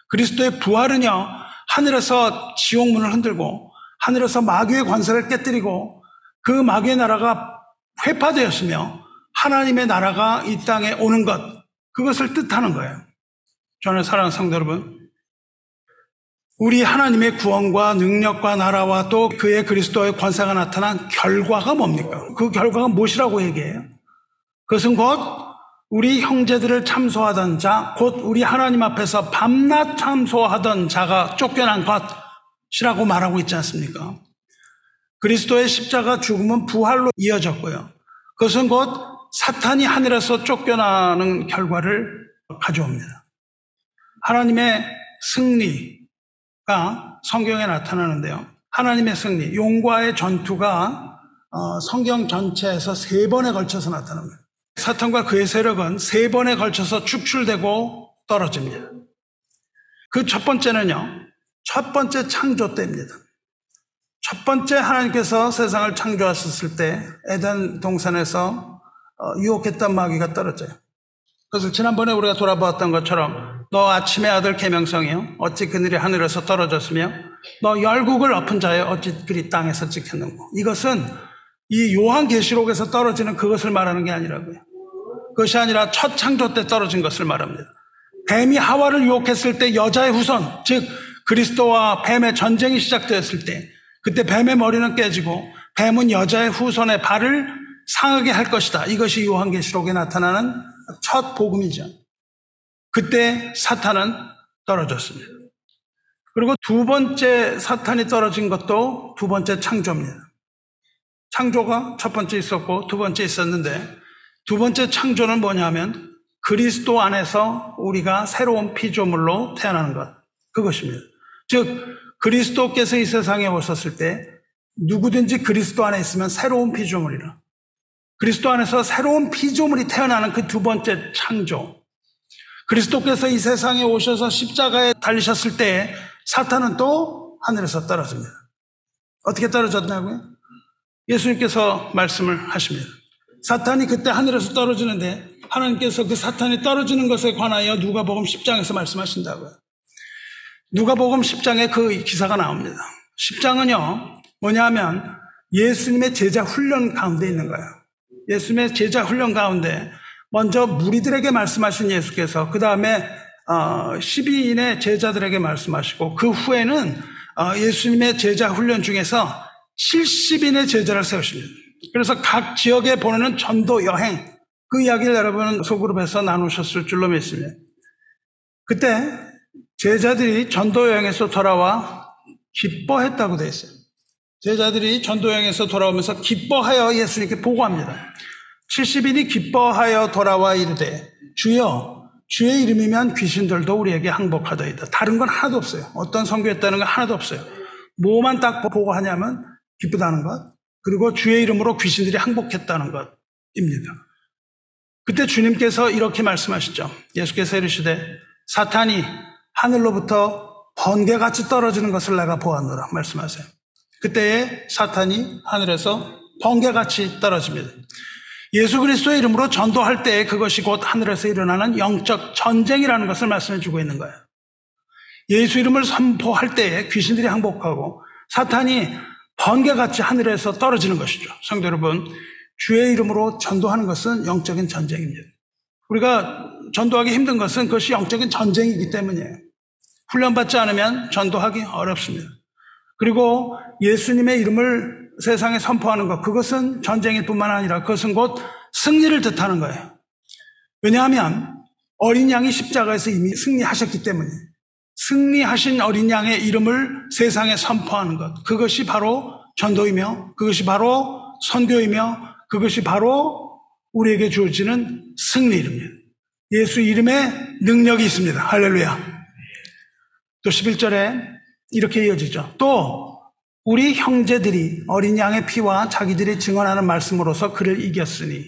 그리스도의 부활은요, 하늘에서 지옥문을 흔들고 하늘에서 마귀의 권세를 깨뜨리고 그 마귀의 나라가 회파되었으며 하나님의 나라가 이 땅에 오는 것, 그것을 뜻하는 거예요. 저는 사랑하는 성도 여러분, 우리 하나님의 구원과 능력과 나라와 또 그의 그리스도의 권세가 나타난 결과가 뭡니까? 그 결과가 무엇이라고 얘기해요? 그것은 곧 우리 형제들을 참소하던 자, 곧 우리 하나님 앞에서 밤낮 참소하던 자가 쫓겨난 것이라고 말하고 있지 않습니까? 그리스도의 십자가 죽음은 부활로 이어졌고요. 그것은 곧 사탄이 하늘에서 쫓겨나는 결과를 가져옵니다. 하나님의 승리가 성경에 나타나는데요. 하나님의 승리, 용과의 전투가 성경 전체에서 3번에 걸쳐서 나타납니다. 사탄과 그의 세력은 3번에 걸쳐서 축출되고 떨어집니다. 그 첫 번째는요, 첫 번째 창조 때입니다. 첫 번째 하나님께서 세상을 창조하셨을 때 에덴 동산에서 유혹했던 마귀가 떨어져요. 그래서 지난번에 우리가 돌아보았던 것처럼 너 아침의 아들 계명성이요 어찌 그늘이 하늘에서 떨어졌으며 너 열국을 엎은 자여 어찌 그리 땅에서 찍혔는고. 이것은 이 요한계시록에서 떨어지는 그것을 말하는 게 아니라고요. 그것이 아니라 첫 창조 때 떨어진 것을 말합니다. 뱀이 하와를 유혹했을 때 여자의 후손, 즉 그리스도와 뱀의 전쟁이 시작되었을 때, 그때 뱀의 머리는 깨지고 뱀은 여자의 후손의 발을 상하게 할 것이다. 이것이 요한계시록에 나타나는 첫 복음이죠. 그때 사탄은 떨어졌습니다. 그리고 두 번째 사탄이 떨어진 것도 두 번째 창조입니다. 창조가 첫 번째 있었고 두 번째 있었는데, 두 번째 창조는 뭐냐면 그리스도 안에서 우리가 새로운 피조물로 태어나는 것, 그것입니다. 즉 그리스도께서 이 세상에 오셨을 때 누구든지 그리스도 안에 있으면 새로운 피조물이라, 그리스도 안에서 새로운 피조물이 태어나는 그 두 번째 창조. 그리스도께서 이 세상에 오셔서 십자가에 달리셨을 때 사탄은 또 하늘에서 떨어집니다. 어떻게 떨어졌냐고요? 예수님께서 말씀을 하십니다. 사탄이 그때 하늘에서 떨어지는데 하나님께서 그 사탄이 떨어지는 것에 관하여 누가복음 10장에서 말씀하신다고요. 누가복음 10장에 그 기사가 나옵니다. 10장은요 뭐냐면 예수님의 제자 훈련 가운데 있는 거예요. 예수님의 제자 훈련 가운데 먼저 무리들에게 말씀하신 예수께서 그 다음에 12인의 제자들에게 말씀하시고 그 후에는 예수님의 제자 훈련 중에서 70인의 제자를 세우십니다. 그래서 각 지역에 보내는 전도 여행 그 이야기를 여러분은 소그룹에서 나누셨을 줄로 믿습니다. 그때 제자들이 전도 여행에서 돌아와 기뻐했다고 되어 있어요. 제자들이 전도 여행에서 돌아오면서 기뻐하여 예수님께 보고합니다. 70인이 기뻐하여 돌아와 이르되 주여 주의 이름이면 귀신들도 우리에게 항복하더이다. 다른 건 하나도 없어요. 어떤 선교했다는 건 하나도 없어요. 뭐만 딱 보고하냐면 기쁘다는 것 그리고 주의 이름으로 귀신들이 항복했다는 것입니다. 그때 주님께서 이렇게 말씀하시죠. 예수께서 이르시되 사탄이 하늘로부터 번개같이 떨어지는 것을 내가 보았노라 말씀하세요. 그때에 사탄이 하늘에서 번개같이 떨어집니다. 예수 그리스도의 이름으로 전도할 때 그것이 곧 하늘에서 일어나는 영적 전쟁이라는 것을 말씀해주고 있는 거예요. 예수 이름을 선포할 때에 귀신들이 항복하고 사탄이 번개같이 하늘에서 떨어지는 것이죠. 성도 여러분, 주의 이름으로 전도하는 것은 영적인 전쟁입니다. 우리가 전도하기 힘든 것은 그것이 영적인 전쟁이기 때문이에요. 훈련받지 않으면 전도하기 어렵습니다. 그리고 예수님의 이름을 세상에 선포하는 것, 그것은 전쟁일 뿐만 아니라 그것은 곧 승리를 뜻하는 거예요. 왜냐하면 어린 양이 십자가에서 이미 승리하셨기 때문이에요. 승리하신 어린 양의 이름을 세상에 선포하는 것, 그것이 바로 전도이며 그것이 바로 선교이며 그것이 바로 우리에게 주어지는 승리입니다. 예수 이름에 능력이 있습니다. 할렐루야. 또 11절에 이렇게 이어지죠. 또 우리 형제들이 어린 양의 피와 자기들이 증언하는 말씀으로서 그를 이겼으니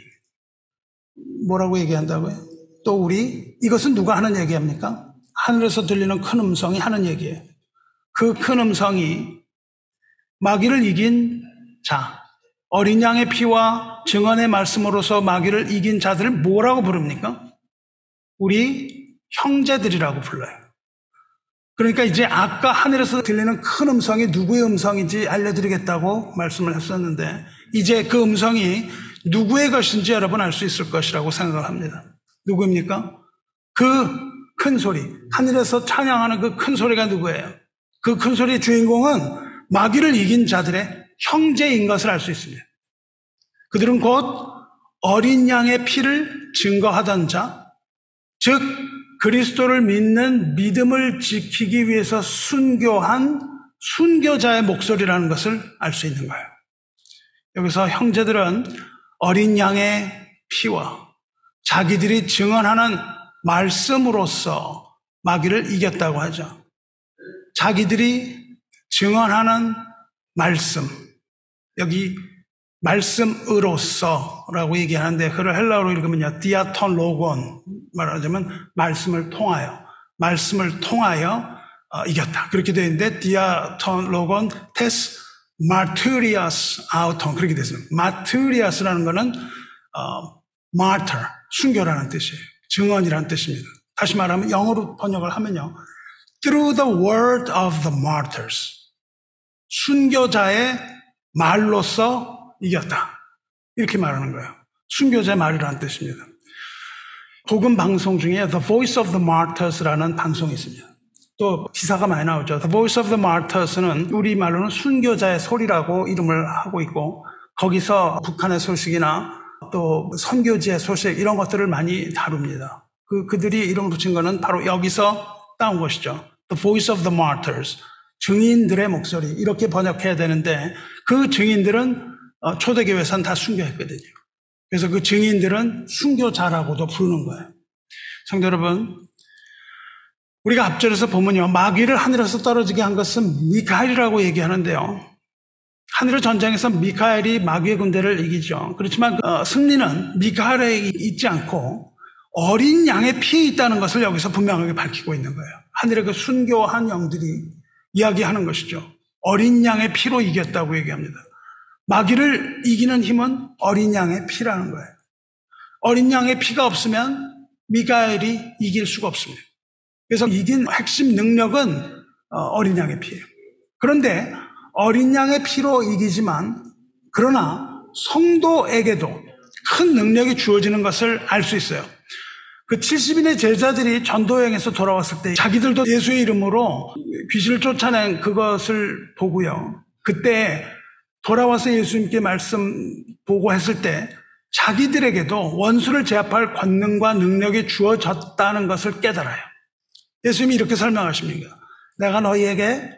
뭐라고 얘기한다고요? 또 우리, 이것은 누가 하는 얘기합니까? 하늘에서 들리는 큰 음성이 하는 얘기예요. 그 큰 음성이 마귀를 이긴 자, 어린 양의 피와 증언의 말씀으로서 마귀를 이긴 자들을 뭐라고 부릅니까? 우리 형제들이라고 불러요. 그러니까 이제 아까 하늘에서 들리는 큰 음성이 누구의 음성인지 알려드리겠다고 말씀을 했었는데 이제 그 음성이 누구의 것인지 여러분 알 수 있을 것이라고 생각을 합니다. 누구입니까? 그 큰 소리, 하늘에서 찬양하는 그 큰 소리가 누구예요? 그 큰 소리의 주인공은 마귀를 이긴 자들의 형제인 것을 알 수 있습니다. 그들은 곧 어린 양의 피를 증거하던 자, 즉 그리스도를 믿는 믿음을 지키기 위해서 순교한 순교자의 목소리라는 것을 알 수 있는 거예요. 여기서 형제들은 어린 양의 피와 자기들이 증언하는 말씀으로써 마귀를 이겼다고 하죠. 자기들이 증언하는 말씀, 여기 말씀으로써 라고 얘기하는데 그걸 헬라어로 읽으면요 디아톤 로곤, 말하자면 말씀을 통하여 이겼다 그렇게 되어 있는데 디아톤 로곤 테스 마트리아스 아우톤 그렇게 되어 있습니다. 마트리아스라는 거는 마터, 순교라는 뜻이에요. 증언이란 뜻입니다. 다시 말하면 영어로 번역을 하면요 Through the word of the martyrs, 순교자의 말로서 이겼다 이렇게 말하는 거예요. 순교자의 말이라는 뜻입니다. 복음 방송 중에 The Voice of the Martyrs라는 방송이 있습니다. 또 기사가 많이 나오죠. The Voice of the Martyrs는 우리말로는 순교자의 소리라고 이름을 하고 있고 거기서 북한의 소식이나 또 선교지의 소식 이런 것들을 많이 다룹니다. 그들이 이름 붙인 거는 바로 여기서 따온 것이죠. The Voice of the Martyrs, 증인들의 목소리 이렇게 번역해야 되는데 그 증인들은 초대교회에서는 다 순교했거든요. 그래서 그 증인들은 순교자라고도 부르는 거예요. 성도 여러분, 우리가 앞절에서 보면요 마귀를 하늘에서 떨어지게 한 것은 미카엘이라고 얘기하는데요 하늘의 전쟁에서 미카엘이 마귀의 군대를 이기죠. 그렇지만 승리는 미카엘에 있지 않고 어린 양의 피에 있다는 것을 여기서 분명하게 밝히고 있는 거예요. 하늘의 그 순교한 영들이 이야기하는 것이죠. 어린 양의 피로 이겼다고 얘기합니다. 마귀를 이기는 힘은 어린 양의 피라는 거예요. 어린 양의 피가 없으면 미가엘이 이길 수가 없습니다. 그래서 이긴 핵심 능력은 어린 양의 피예요. 그런데 어린 양의 피로 이기지만 그러나 성도에게도 큰 능력이 주어지는 것을 알 수 있어요. 그 70인의 제자들이 전도여행에서 돌아왔을 때 자기들도 예수의 이름으로 귀신을 쫓아낸 그것을 보고요. 그때 돌아와서 예수님께 말씀 보고했을 때 자기들에게도 원수를 제압할 권능과 능력이 주어졌다는 것을 깨달아요. 예수님이 이렇게 설명하십니다. 내가 너희에게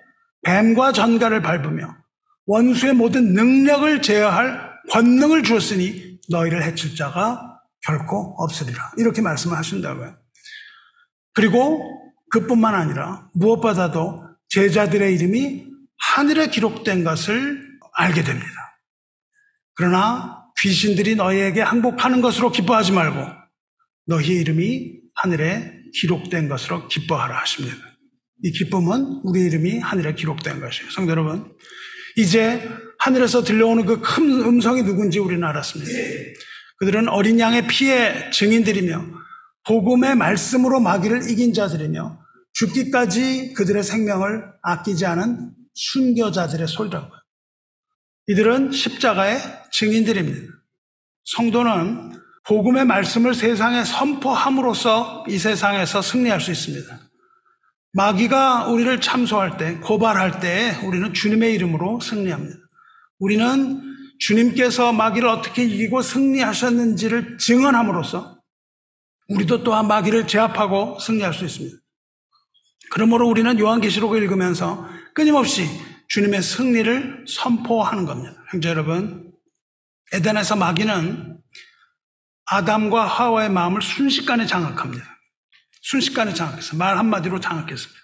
뱀과 전갈을 밟으며 원수의 모든 능력을 제어할 권능을 주었으니 너희를 해칠 자가 결코 없으리라. 이렇게 말씀을 하신다고요. 그리고 그뿐만 아니라 무엇보다도 제자들의 이름이 하늘에 기록된 것을 알게 됩니다. 그러나 귀신들이 너희에게 항복하는 것으로 기뻐하지 말고 너희의 이름이 하늘에 기록된 것으로 기뻐하라 하십니다. 이 기쁨은 우리의 이름이 하늘에 기록된 것이에요. 성도 여러분, 이제 하늘에서 들려오는 그 큰 음성이 누군지 우리는 알았습니다. 그들은 어린 양의 피의 증인들이며 복음의 말씀으로 마귀를 이긴 자들이며 죽기까지 그들의 생명을 아끼지 않은 순교자들의 소리라고요. 이들은 십자가의 증인들입니다. 성도는 복음의 말씀을 세상에 선포함으로써 이 세상에서 승리할 수 있습니다. 마귀가 우리를 참소할 때, 고발할 때 우리는 주님의 이름으로 승리합니다. 우리는 주님께서 마귀를 어떻게 이기고 승리하셨는지를 증언함으로써 우리도 또한 마귀를 제압하고 승리할 수 있습니다. 그러므로 우리는 요한계시록을 읽으면서 끊임없이 주님의 승리를 선포하는 겁니다. 형제 여러분, 에덴에서 마귀는 아담과 하와의 마음을 순식간에 장악합니다. 순식간에 장악했어요. 말 한마디로 장악했습니다.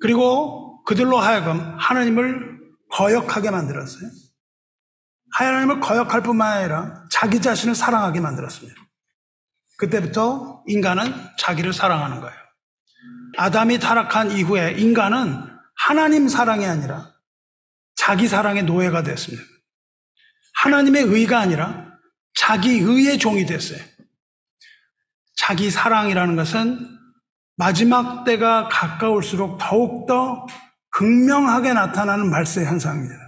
그리고 그들로 하여금 하나님을 거역하게 만들었어요. 하나님을 거역할 뿐만 아니라 자기 자신을 사랑하게 만들었습니다. 그때부터 인간은 자기를 사랑하는 거예요. 아담이 타락한 이후에 인간은 하나님 사랑이 아니라 자기 사랑의 노예가 됐습니다. 하나님의 의가 아니라 자기 의의 종이 됐어요. 자기 사랑이라는 것은 마지막 때가 가까울수록 더욱더 극명하게 나타나는 말세 현상입니다.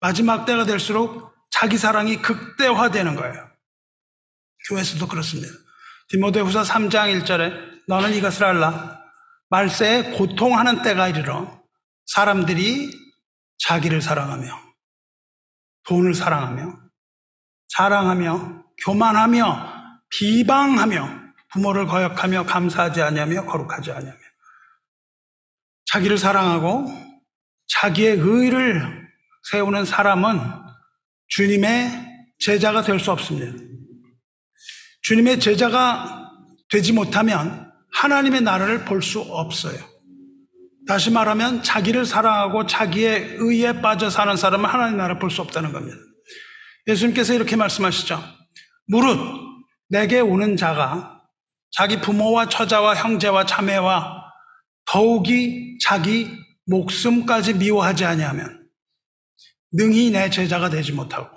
마지막 때가 될수록 자기 사랑이 극대화되는 거예요. 교회에서도 그렇습니다. 디모데후서 3장 1절에 너는 이것을 알라. 말세에 고통하는 때가 이르러 사람들이 자기를 사랑하며 돈을 사랑하며 자랑하며 교만하며 비방하며 부모를 거역하며 감사하지 아니하며 거룩하지 아니하며 자기를 사랑하고 자기의 의를 세우는 사람은 주님의 제자가 될 수 없습니다. 주님의 제자가 되지 못하면 하나님의 나라를 볼 수 없어요. 다시 말하면 자기를 사랑하고 자기의 의에 빠져 사는 사람은 하나님의 나라를 볼 수 없다는 겁니다. 예수님께서 이렇게 말씀하시죠. 무릇 내게 오는 자가 자기 부모와 처자와 형제와 자매와 더욱이 자기 목숨까지 미워하지 아니하면 능히 내 제자가 되지 못하고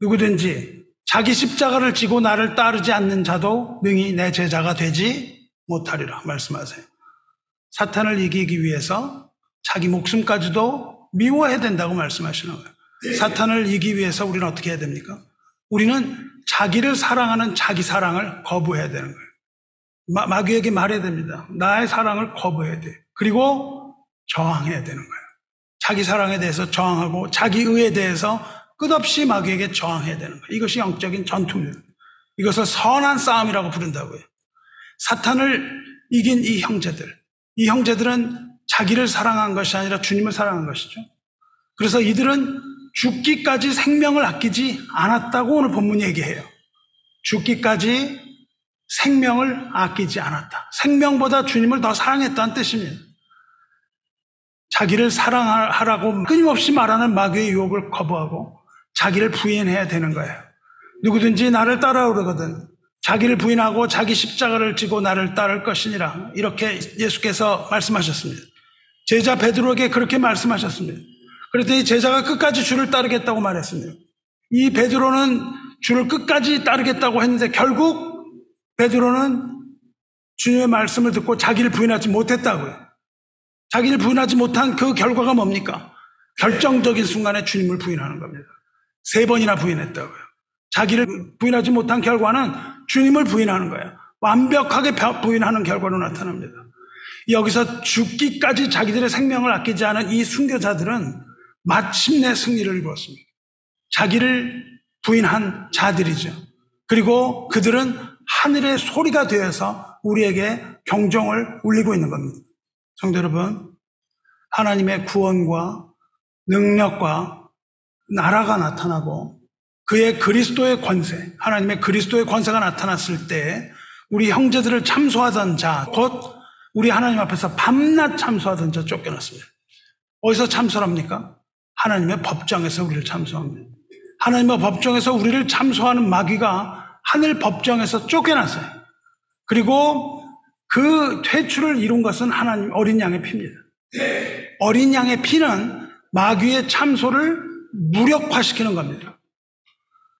누구든지 자기 십자가를 지고 나를 따르지 않는 자도 능히 내 제자가 되지 못하리라 말씀하세요. 사탄을 이기기 위해서 자기 목숨까지도 미워해야 된다고 말씀하시는 거예요. 사탄을 이기기 위해서 우리는 어떻게 해야 됩니까? 우리는 자기를 사랑하는 자기 사랑을 거부해야 되는 거예요. 마귀에게 말해야 됩니다. 나의 사랑을 거부해야 돼. 그리고 저항해야 되는 거예요. 자기 사랑에 대해서 저항하고 자기 의에 대해서 끝없이 마귀에게 저항해야 되는 거예요. 이것이 영적인 전투입니다. 이것을 선한 싸움이라고 부른다고요. 사탄을 이긴 이 형제들은 자기를 사랑한 것이 아니라 주님을 사랑한 것이죠. 그래서 이들은 죽기까지 생명을 아끼지 않았다고 오늘 본문이 얘기해요. 죽기까지 생명을 아끼지 않았다. 생명보다 주님을 더 사랑했다는 뜻입니다. 자기를 사랑하라고 끊임없이 말하는 마귀의 유혹을 거부하고 자기를 부인해야 되는 거예요. 누구든지 나를 따라오거든 자기를 부인하고 자기 십자가를 지고 나를 따를 것이니라. 이렇게 예수께서 말씀하셨습니다. 제자 베드로에게 그렇게 말씀하셨습니다. 그랬더니 제자가 끝까지 주를 따르겠다고 말했습니다. 이 베드로는 주를 끝까지 따르겠다고 했는데 결국 베드로는 주님의 말씀을 듣고 자기를 부인하지 못했다고요. 자기를 부인하지 못한 그 결과가 뭡니까? 결정적인 순간에 주님을 부인하는 겁니다. 3번이나 부인했다고요. 자기를 부인하지 못한 결과는 주님을 부인하는 거예요. 완벽하게 부인하는 결과로 나타납니다. 여기서 죽기까지 자기들의 생명을 아끼지 않은 이 순교자들은 마침내 승리를 입었습니다. 자기를 부인한 자들이죠. 그리고 그들은 하늘의 소리가 되어서 우리에게 경종을 울리고 있는 겁니다. 성도 여러분, 하나님의 구원과 능력과 나라가 나타나고 그의 그리스도의 권세, 하나님의 그리스도의 권세가 나타났을 때 우리 형제들을 참소하던 자, 곧 우리 하나님 앞에서 밤낮 참소하던 자 쫓겨났습니다. 어디서 참소합니까? 하나님의 법정에서 우리를 참소합니다. 하나님의 법정에서 우리를 참소하는 마귀가 하늘 법정에서 쫓겨났어요. 그리고 그 퇴출을 이룬 것은 하나님 어린 양의 피입니다. 어린 양의 피는 마귀의 참소를 무력화시키는 겁니다.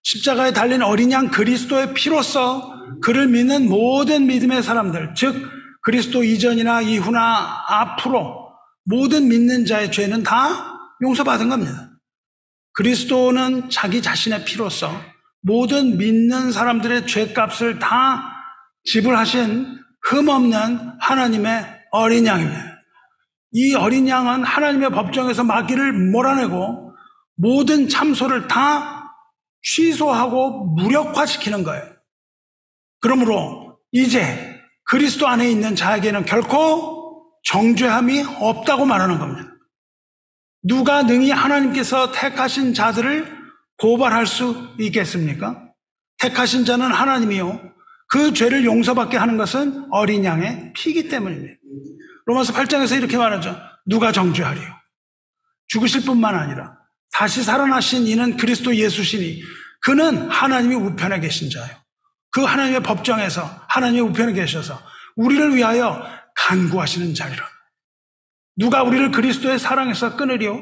십자가에 달린 어린 양 그리스도의 피로서 그를 믿는 모든 믿음의 사람들, 즉 그리스도 이전이나 이후나 앞으로 모든 믿는 자의 죄는 다 용서받은 겁니다. 그리스도는 자기 자신의 피로서 모든 믿는 사람들의 죄값을 다 지불하신 흠없는 하나님의 어린 양입니다. 이 어린 양은 하나님의 법정에서 마귀를 몰아내고 모든 참소를 다 취소하고 무력화시키는 거예요. 그러므로 이제 그리스도 안에 있는 자에게는 결코 정죄함이 없다고 말하는 겁니다. 누가 능히 하나님께서 택하신 자들을 고발할 수 있겠습니까? 택하신 자는 하나님이요 그 죄를 용서받게 하는 것은 어린 양의 피이기 때문입니다. 로마서 8장에서 이렇게 말하죠. 누가 정죄하리요? 죽으실 뿐만 아니라 다시 살아나신 이는 그리스도 예수시니 그는 하나님이 우편에 계신 자요. 그 하나님의 법정에서 하나님의 우편에 계셔서 우리를 위하여 간구하시는 자리라. 누가 우리를 그리스도의 사랑에서 끊으리요?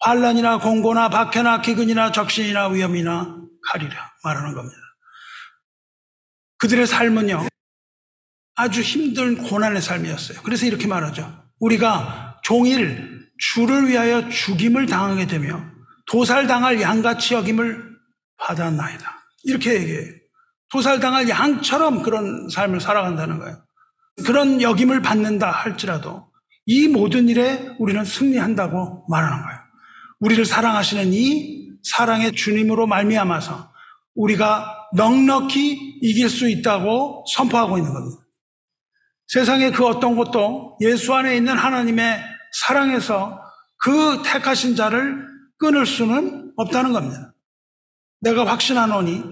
환난이나 공고나 박해나 기근이나 적신이나 위험이나 칼이라 말하는 겁니다. 그들의 삶은요 아주 힘든 고난의 삶이었어요. 그래서 이렇게 말하죠. 우리가 종일 주를 위하여 죽임을 당하게 되며 도살당할 양같이 여김을 받았나이다. 이렇게 얘기해요. 도살당할 양처럼 그런 삶을 살아간다는 거예요. 그런 여김을 받는다 할지라도 이 모든 일에 우리는 승리한다고 말하는 거예요. 우리를 사랑하시는 이 사랑의 주님으로 말미암아서 우리가 넉넉히 이길 수 있다고 선포하고 있는 겁니다. 세상의 그 어떤 것도 예수 안에 있는 하나님의 사랑에서 그 택하신 자를 끊을 수는 없다는 겁니다. 내가 확신하노니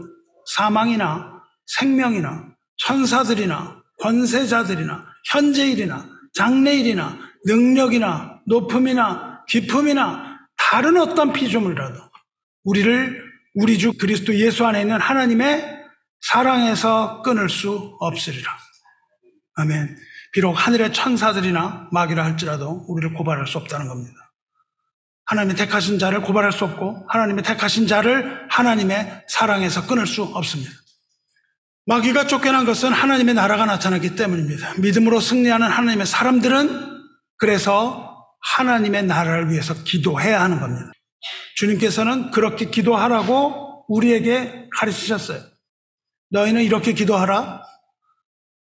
사망이나 생명이나 천사들이나 권세자들이나 현재일이나 장래일이나 능력이나 높음이나 깊음이나 다른 어떤 피조물이라도 우리를 우리 주 그리스도 예수 안에 있는 하나님의 사랑에서 끊을 수 없으리라. 아멘. 비록 하늘의 천사들이나 마귀라 할지라도 우리를 고발할 수 없다는 겁니다. 하나님의 택하신 자를 고발할 수 없고 하나님의 택하신 자를 하나님의 사랑에서 끊을 수 없습니다. 마귀가 쫓겨난 것은 하나님의 나라가 나타났기 때문입니다. 믿음으로 승리하는 하나님의 사람들은 그래서 하나님의 나라를 위해서 기도해야 하는 겁니다. 주님께서는 그렇게 기도하라고 우리에게 가르치셨어요. 너희는 이렇게 기도하라.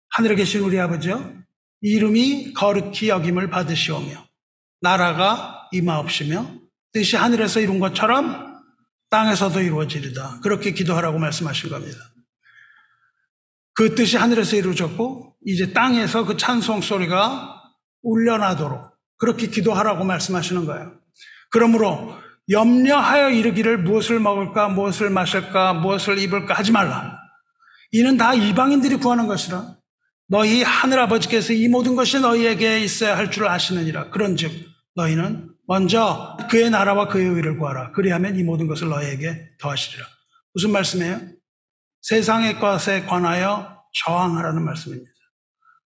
하늘에 계신 우리 아버지여, 이름이 거룩히 여김을 받으시오며 나라가 임하옵시며 뜻이 하늘에서 이룬 것처럼 땅에서도 이루어지리다. 그렇게 기도하라고 말씀하신 겁니다. 그 뜻이 하늘에서 이루어졌고 이제 땅에서 그 찬송 소리가 울려나도록 그렇게 기도하라고 말씀하시는 거예요. 그러므로 염려하여 이르기를 무엇을 먹을까 무엇을 마실까 무엇을 입을까 하지 말라. 이는 다 이방인들이 구하는 것이라. 너희 하늘아버지께서 이 모든 것이 너희에게 있어야 할 줄 아시느니라. 그런즉 너희는 먼저 그의 나라와 그의 의를 구하라. 그리하면 이 모든 것을 너희에게 더하시리라. 무슨 말씀이에요? 세상의 것에 관하여 저항하라는 말씀입니다.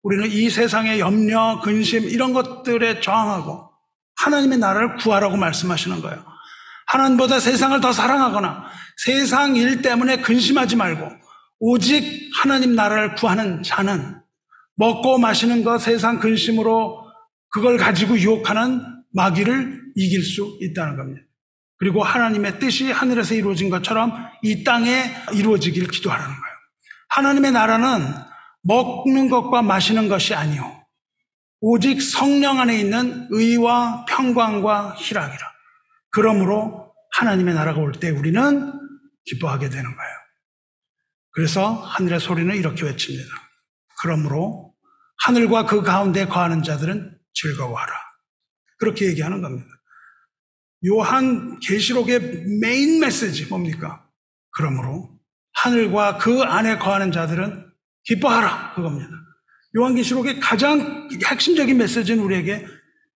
우리는 이 세상의 염려, 근심 이런 것들에 저항하고 하나님의 나라를 구하라고 말씀하시는 거예요. 하나님보다 세상을 더 사랑하거나 세상 일 때문에 근심하지 말고 오직 하나님 나라를 구하는 자는 먹고 마시는 것, 세상 근심으로 그걸 가지고 유혹하는 마귀를 이길 수 있다는 겁니다. 그리고 하나님의 뜻이 하늘에서 이루어진 것처럼 이 땅에 이루어지길 기도하라는 거예요. 하나님의 나라는 먹는 것과 마시는 것이 아니오 오직 성령 안에 있는 의와 평강과 희락이라. 그러므로 하나님의 나라가 올 때 우리는 기뻐하게 되는 거예요. 그래서 하늘의 소리는 이렇게 외칩니다. 그러므로 하늘과 그 가운데 거하는 자들은 즐거워하라. 그렇게 얘기하는 겁니다. 요한계시록의 메인 메시지 뭡니까? 그러므로 하늘과 그 안에 거하는 자들은 기뻐하라 그겁니다. 요한계시록의 가장 핵심적인 메시지는 우리에게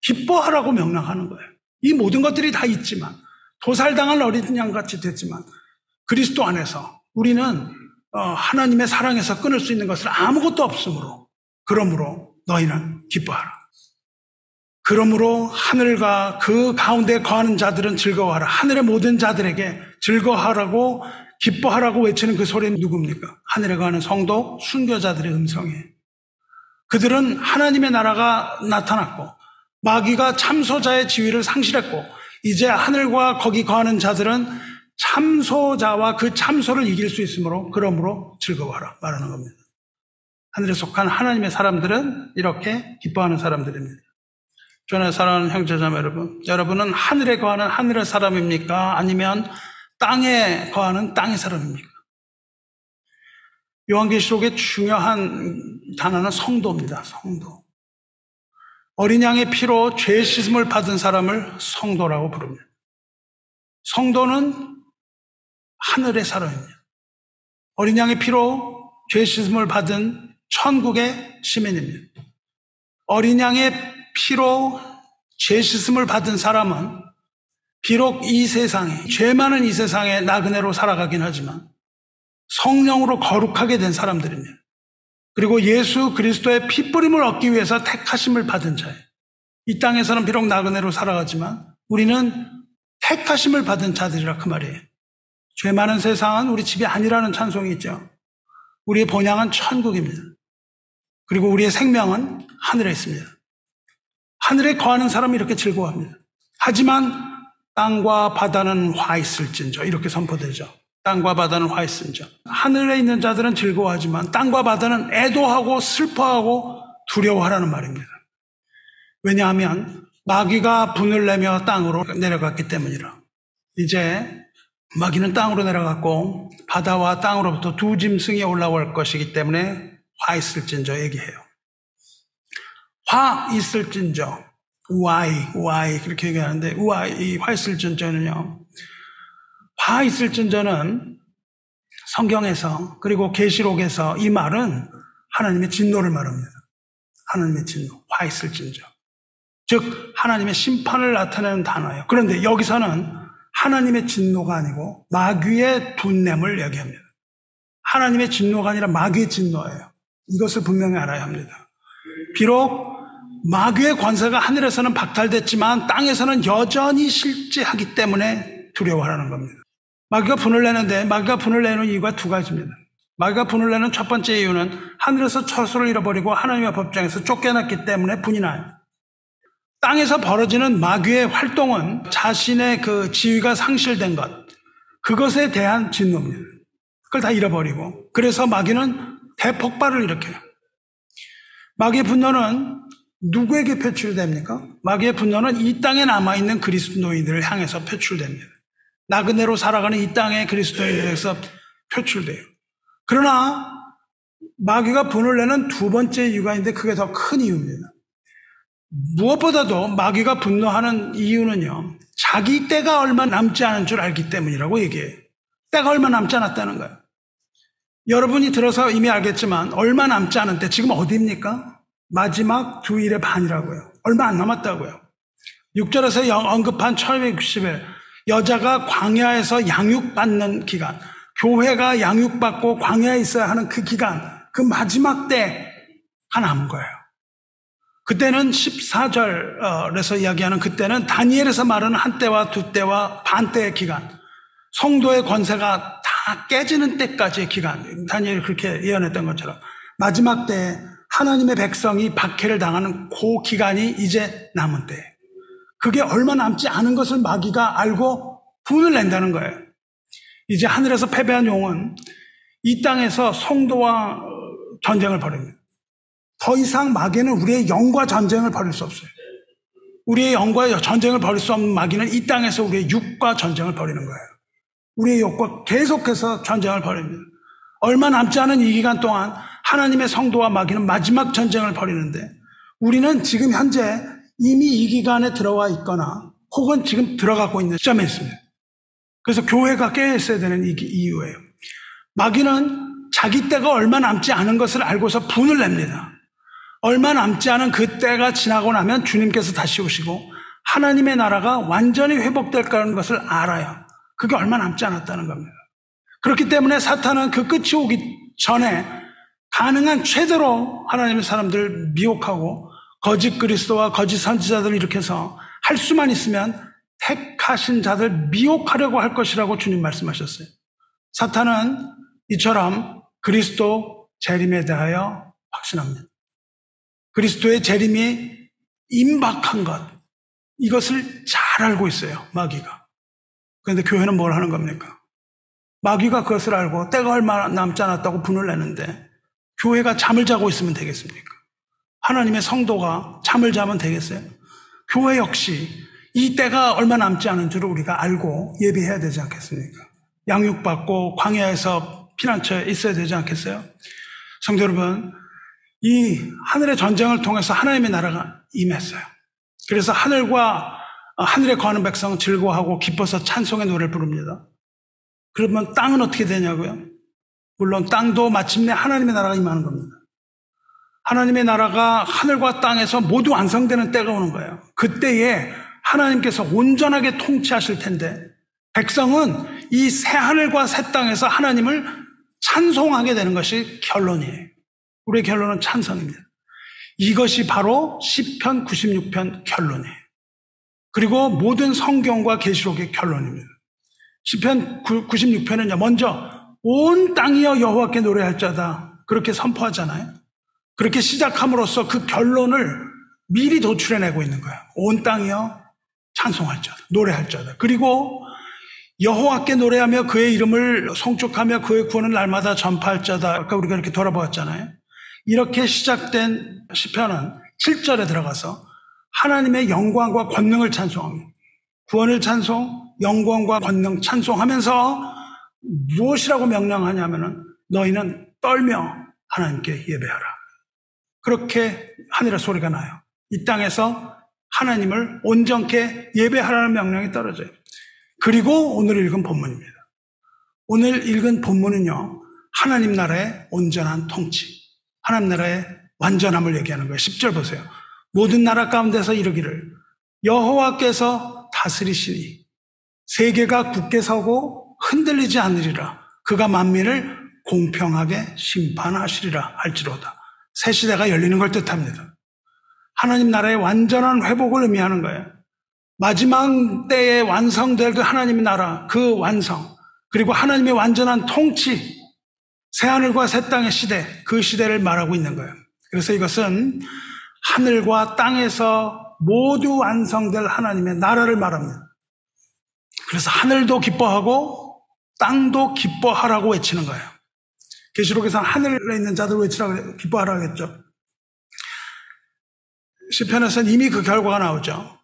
기뻐하라고 명령하는 거예요. 이 모든 것들이 다 있지만 도살당한 어린 양같이 됐지만 그리스도 안에서 우리는 하나님의 사랑에서 끊을 수 있는 것을 아무것도 없으므로 그러므로 너희는 기뻐하라. 그러므로 하늘과 그 가운데 거하는 자들은 즐거워하라. 하늘의 모든 자들에게 즐거워하라고 기뻐하라고 외치는 그 소리는 누굽니까? 하늘에 거하는 성도 순교자들의 음성이에요. 그들은 하나님의 나라가 나타났고 마귀가 참소자의 지위를 상실했고 이제 하늘과 거기 거하는 자들은 참소자와 그 참소를 이길 수 있으므로 그러므로 즐거워하라 말하는 겁니다. 하늘에 속한 하나님의 사람들은 이렇게 기뻐하는 사람들입니다. 저의 사랑하는 형제자매 여러분, 여러분은 하늘에 거하는 하늘의 사람입니까? 아니면 땅에 거하는 땅의 사람입니까? 요한계시록의 중요한 단어는 성도입니다. 성도. 어린 양의 피로 죄 씻음을 받은 사람을 성도라고 부릅니다. 성도는 하늘의 사람입니다. 어린 양의 피로 죄 씻음을 받은 천국의 시민입니다. 어린 양의 피로 죄 씻음을 받은 사람은 비록 이 세상에 죄 많은 이 세상에 나그네로 살아가긴 하지만 성령으로 거룩하게 된 사람들입니다. 그리고 예수 그리스도의 피뿌림을 얻기 위해서 택하심을 받은 자예요. 이 땅에서는 비록 나그네로 살아가지만 우리는 택하심을 받은 자들이라 그 말이에요. 죄 많은 세상은 우리 집이 아니라는 찬송이 있죠. 우리의 본향은 천국입니다. 그리고 우리의 생명은 하늘에 있습니다. 하늘에 거하는 사람이 이렇게 즐거워합니다. 하지만 땅과 바다는 화 있을진저 이렇게 선포되죠. 땅과 바다는 화 있음이죠. 하늘에 있는 자들은 즐거워하지만 땅과 바다는 애도하고 슬퍼하고 두려워하라는 말입니다. 왜냐하면 마귀가 분을 내며 땅으로 내려갔기 때문이라. 이제 마귀는 땅으로 내려갔고 바다와 땅으로부터 두 짐승이 올라올 것이기 때문에 화 있을진저 얘기해요. 화 있을진저 우아이 그렇게 얘기하는데 우아이 화 있을진저는요. 화 있을진저는 성경에서 그리고 계시록에서 이 말은 하나님의 진노를 말합니다. 하나님의 진노, 화 있을진저. 즉 하나님의 심판을 나타내는 단어예요. 그런데 여기서는 하나님의 진노가 아니고 마귀의 분냄을 얘기합니다. 하나님의 진노가 아니라 마귀의 진노예요. 이것을 분명히 알아야 합니다. 비록 마귀의 권세가 하늘에서는 박탈됐지만 땅에서는 여전히 실재하기 때문에 두려워하라는 겁니다. 마귀가 분을 내는데 마귀가 분을 내는 이유가 두 가지입니다. 마귀가 분을 내는 첫 번째 이유는 하늘에서 처소를 잃어버리고 하나님의 법정에서 쫓겨났기 때문에 분이 나요. 땅에서 벌어지는 마귀의 활동은 자신의 그 지위가 상실된 것, 그것에 대한 진노입니다. 그걸 다 잃어버리고 그래서 마귀는 대폭발을 일으켜요. 마귀의 분노는 누구에게 표출됩니까? 마귀의 분노는 이 땅에 남아있는 그리스도인들을 향해서 표출됩니다. 나그네로 살아가는 이 땅의 그리스도인들에서 표출돼요. 그러나 마귀가 분을 내는 두 번째 이유가 있는데 그게 더 큰 이유입니다. 무엇보다도 마귀가 분노하는 이유는요. 자기 때가 얼마 남지 않은 줄 알기 때문이라고 얘기해요. 때가 얼마 남지 않았다는 거예요. 여러분이 들어서 이미 알겠지만 얼마 남지 않은 때 지금 어디입니까? 마지막 2일의 반이라고요. 얼마 안 남았다고요. 6절에서 언급한 1260일 여자가 광야에서 양육받는 기간 교회가 양육받고 광야에 있어야 하는 그 기간, 그 마지막 때가 남은 거예요. 그때는 14절에서 이야기하는 그때는 다니엘에서 말하는 한 때와 두 때와 반 때의 기간, 성도의 권세가 다 깨지는 때까지의 기간, 다니엘이 그렇게 예언했던 것처럼 마지막 때에 하나님의 백성이 박해를 당하는 그 기간이 이제 남은 때예요. 그게 얼마 남지 않은 것을 마귀가 알고 분을 낸다는 거예요. 이제 하늘에서 패배한 용은 이 땅에서 성도와 전쟁을 벌입니다. 더 이상 마귀는 우리의 영과 전쟁을 벌일 수 없어요. 우리의 영과 전쟁을 벌일 수 없는 마귀는 이 땅에서 우리의 육과 전쟁을 벌이는 거예요. 우리의 육과 계속해서 전쟁을 벌입니다. 얼마 남지 않은 이 기간 동안 하나님의 성도와 마귀는 마지막 전쟁을 벌이는데, 우리는 지금 현재 이미 이 기간에 들어와 있거나 혹은 지금 들어가고 있는 시점에 있습니다. 그래서 교회가 깨어있어야 되는 이유예요. 마귀는 자기 때가 얼마 남지 않은 것을 알고서 분을 냅니다. 얼마 남지 않은 그 때가 지나고 나면 주님께서 다시 오시고 하나님의 나라가 완전히 회복될 거라는 것을 알아요. 그게 얼마 남지 않았다는 겁니다. 그렇기 때문에 사탄은 그 끝이 오기 전에 가능한 최대로 하나님의 사람들을 미혹하고 거짓 그리스도와 거짓 선지자들을 일으켜서 할 수만 있으면 택하신 자들 미혹하려고 할 것이라고 주님 말씀하셨어요. 사탄은 이처럼 그리스도 재림에 대하여 확신합니다. 그리스도의 재림이 임박한 것, 이것을 잘 알고 있어요, 마귀가. 그런데 교회는 뭘 하는 겁니까? 마귀가 그것을 알고 때가 얼마 남지 않았다고 분을 내는데 교회가 잠을 자고 있으면 되겠습니까? 하나님의 성도가 잠을 자면 되겠어요? 교회 역시 이 때가 얼마 남지 않은 줄 우리가 알고 예배해야 되지 않겠습니까? 양육받고 광야에서 피난처에 있어야 되지 않겠어요? 성도 여러분, 이 하늘의 전쟁을 통해서 하나님의 나라가 임했어요. 그래서 하늘에 거하는 백성은 즐거워하고 기뻐서 찬송의 노래를 부릅니다. 그러면 땅은 어떻게 되냐고요? 물론 땅도 마침내 하나님의 나라가 임하는 겁니다. 하나님의 나라가 하늘과 땅에서 모두 완성되는 때가 오는 거예요. 그때에 하나님께서 온전하게 통치하실 텐데, 백성은 이 새 하늘과 새 땅에서 하나님을 찬송하게 되는 것이 결론이에요. 우리의 결론은 찬송입니다. 이것이 바로 시편 96편 결론이에요. 그리고 모든 성경과 계시록의 결론입니다. 시편 96편은 먼저 온 땅이여 여호와께 노래할 자다, 그렇게 선포하잖아요. 그렇게 시작함으로써 그 결론을 미리 도출해내고 있는 거예요. 온 땅이여 찬송할 자다, 노래할 자다. 그리고 여호와께 노래하며 그의 이름을 송축하며 그의 구원을 날마다 전파할 자다. 아까 우리가 이렇게 돌아보았잖아요. 이렇게 시작된 시편은 7절에 들어가서 하나님의 영광과 권능을 찬송합니다. 구원을 찬송, 영광과 권능 찬송하면서 무엇이라고 명령하냐면은 너희는 떨며 하나님께 예배하라. 그렇게 하늘의 소리가 나요. 이 땅에서 하나님을 온전케 예배하라는 명령이 떨어져요. 그리고 오늘 읽은 본문입니다. 오늘 읽은 본문은요, 하나님 나라의 온전한 통치, 하나님 나라의 완전함을 얘기하는 거예요. 10절 보세요. 모든 나라 가운데서 이르기를 여호와께서 다스리시니 세계가 굳게 서고 흔들리지 않으리라. 그가 만민을 공평하게 심판하시리라 할지로다. 새 시대가 열리는 걸 뜻합니다. 하나님 나라의 완전한 회복을 의미하는 거예요. 마지막 때에 완성될 그 하나님의 나라, 그 완성, 그리고 하나님의 완전한 통치, 새하늘과 새 땅의 시대, 그 시대를 말하고 있는 거예요. 그래서 이것은 하늘과 땅에서 모두 완성될 하나님의 나라를 말합니다. 그래서 하늘도 기뻐하고 땅도 기뻐하라고 외치는 거예요. 계시록에서는 하늘에 있는 자들 외치라고, 기뻐하라고 했죠. 시편에서는 이미 그 결과가 나오죠.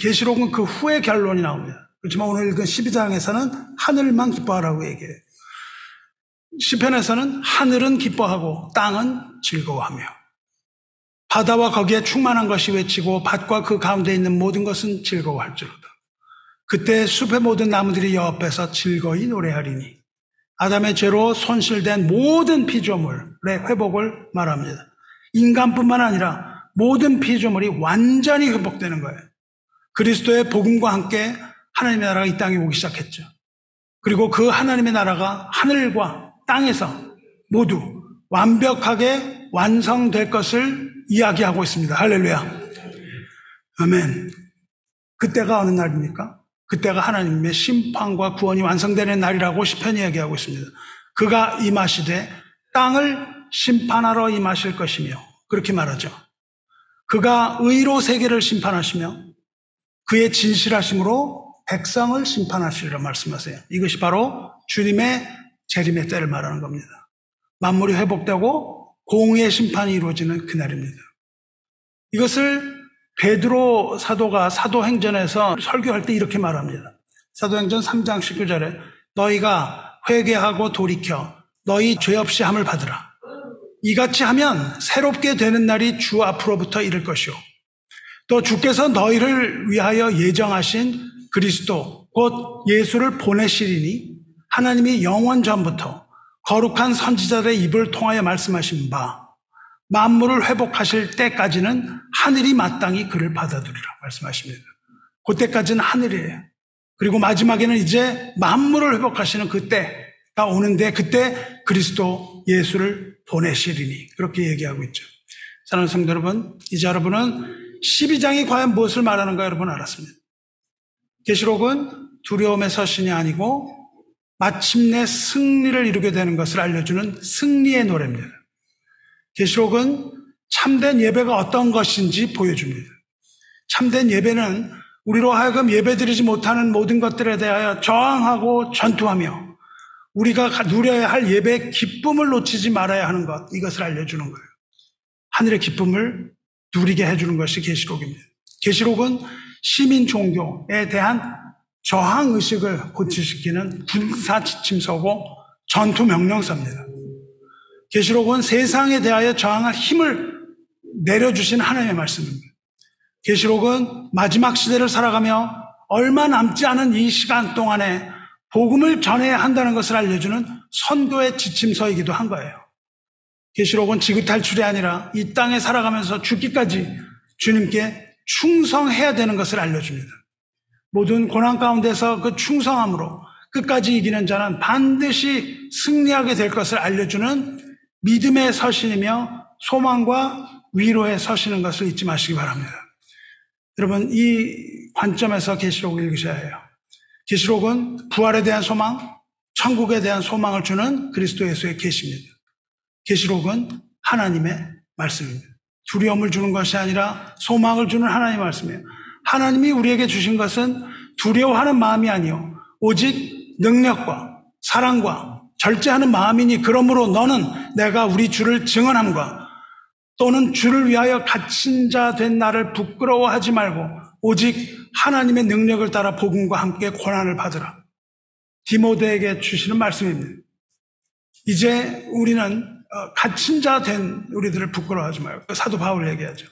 계시록은 그 후에 결론이 나옵니다. 그렇지만 오늘 읽은 12장에서는 하늘만 기뻐하라고 얘기해요. 시편에서는 하늘은 기뻐하고 땅은 즐거워하며 바다와 거기에 충만한 것이 외치고 밭과 그 가운데 있는 모든 것은 즐거워할지로다. 그때 숲의 모든 나무들이 여호와께서 즐거이 노래하리니 아담의 죄로 손실된 모든 피조물의 회복을 말합니다. 인간뿐만 아니라 모든 피조물이 완전히 회복되는 거예요. 그리스도의 복음과 함께 하나님의 나라가 이 땅에 오기 시작했죠. 그리고 그 하나님의 나라가 하늘과 땅에서 모두 완벽하게 완성될 것을 이야기하고 있습니다. 할렐루야. 아멘. 그때가 어느 날입니까? 그때가 하나님의 심판과 구원이 완성되는 날이라고 시편이 이야기하고 있습니다. 그가 임하시되 땅을 심판하러 임하실 것이며, 그렇게 말하죠. 그가 의로 세계를 심판하시며 그의 진실하심으로 백성을 심판하시리라 말씀하세요. 이것이 바로 주님의 재림의 때를 말하는 겁니다. 만물이 회복되고 공의의 심판이 이루어지는 그날입니다. 이것을 베드로 사도가 사도행전에서 설교할 때 이렇게 말합니다. 사도행전 3장 19절에 너희가 회개하고 돌이켜 너희 죄 없이 함을 받으라. 이같이 하면 새롭게 되는 날이 주 앞으로부터 이를 것이요, 또 주께서 너희를 위하여 예정하신 그리스도 곧 예수를 보내시리니 하나님이 영원 전부터 거룩한 선지자들의 입을 통하여 말씀하신 바 만물을 회복하실 때까지는 하늘이 마땅히 그를 받아들이라 말씀하십니다. 그때까지는 하늘이에요. 그리고 마지막에는 이제 만물을 회복하시는 그때가 오는데, 그때 그리스도 예수를 보내시리니, 그렇게 얘기하고 있죠. 사랑하는 성도 여러분, 이제 여러분은 12장이 과연 무엇을 말하는가 여러분 알았습니다. 계시록은 두려움의 서신이 아니고 마침내 승리를 이루게 되는 것을 알려주는 승리의 노래입니다. 계시록은 참된 예배가 어떤 것인지 보여줍니다. 참된 예배는 우리로 하여금 예배드리지 못하는 모든 것들에 대하여 저항하고 전투하며 우리가 누려야 할 예배의 기쁨을 놓치지 말아야 하는 것, 이것을 알려주는 거예요. 하늘의 기쁨을 누리게 해주는 것이 계시록입니다. 계시록은 시민 종교에 대한 저항의식을 고취시키는 군사지침서고 전투명령서입니다. 계시록은 세상에 대하여 저항할 힘을 내려주신 하나님의 말씀입니다. 계시록은 마지막 시대를 살아가며 얼마 남지 않은 이 시간 동안에 복음을 전해야 한다는 것을 알려주는 선교의 지침서이기도 한 거예요. 계시록은 지구 탈출이 아니라 이 땅에 살아가면서 죽기까지 주님께 충성해야 되는 것을 알려줍니다. 모든 고난 가운데서 그 충성함으로 끝까지 이기는 자는 반드시 승리하게 될 것을 알려주는 믿음의 서신이며 소망과 위로의 서신인 것을 잊지 마시기 바랍니다. 여러분, 이 관점에서 계시록을 읽으셔야 해요. 계시록은 부활에 대한 소망, 천국에 대한 소망을 주는 그리스도 예수의 계시입니다. 계시록은 하나님의 말씀입니다. 두려움을 주는 것이 아니라 소망을 주는 하나님의 말씀이에요. 하나님이 우리에게 주신 것은 두려워하는 마음이 아니요, 오직 능력과 사랑과 절제하는 마음이니 그러므로 너는 내가 우리 주를 증언함과 또는 주를 위하여 갇힌 자 된 나를 부끄러워하지 말고 오직 하나님의 능력을 따라 복음과 함께 고난을 받으라. 디모데에게 주시는 말씀입니다. 이제 우리는 갇힌 자 된 우리들을 부끄러워하지 말고, 사도 바울 얘기하죠.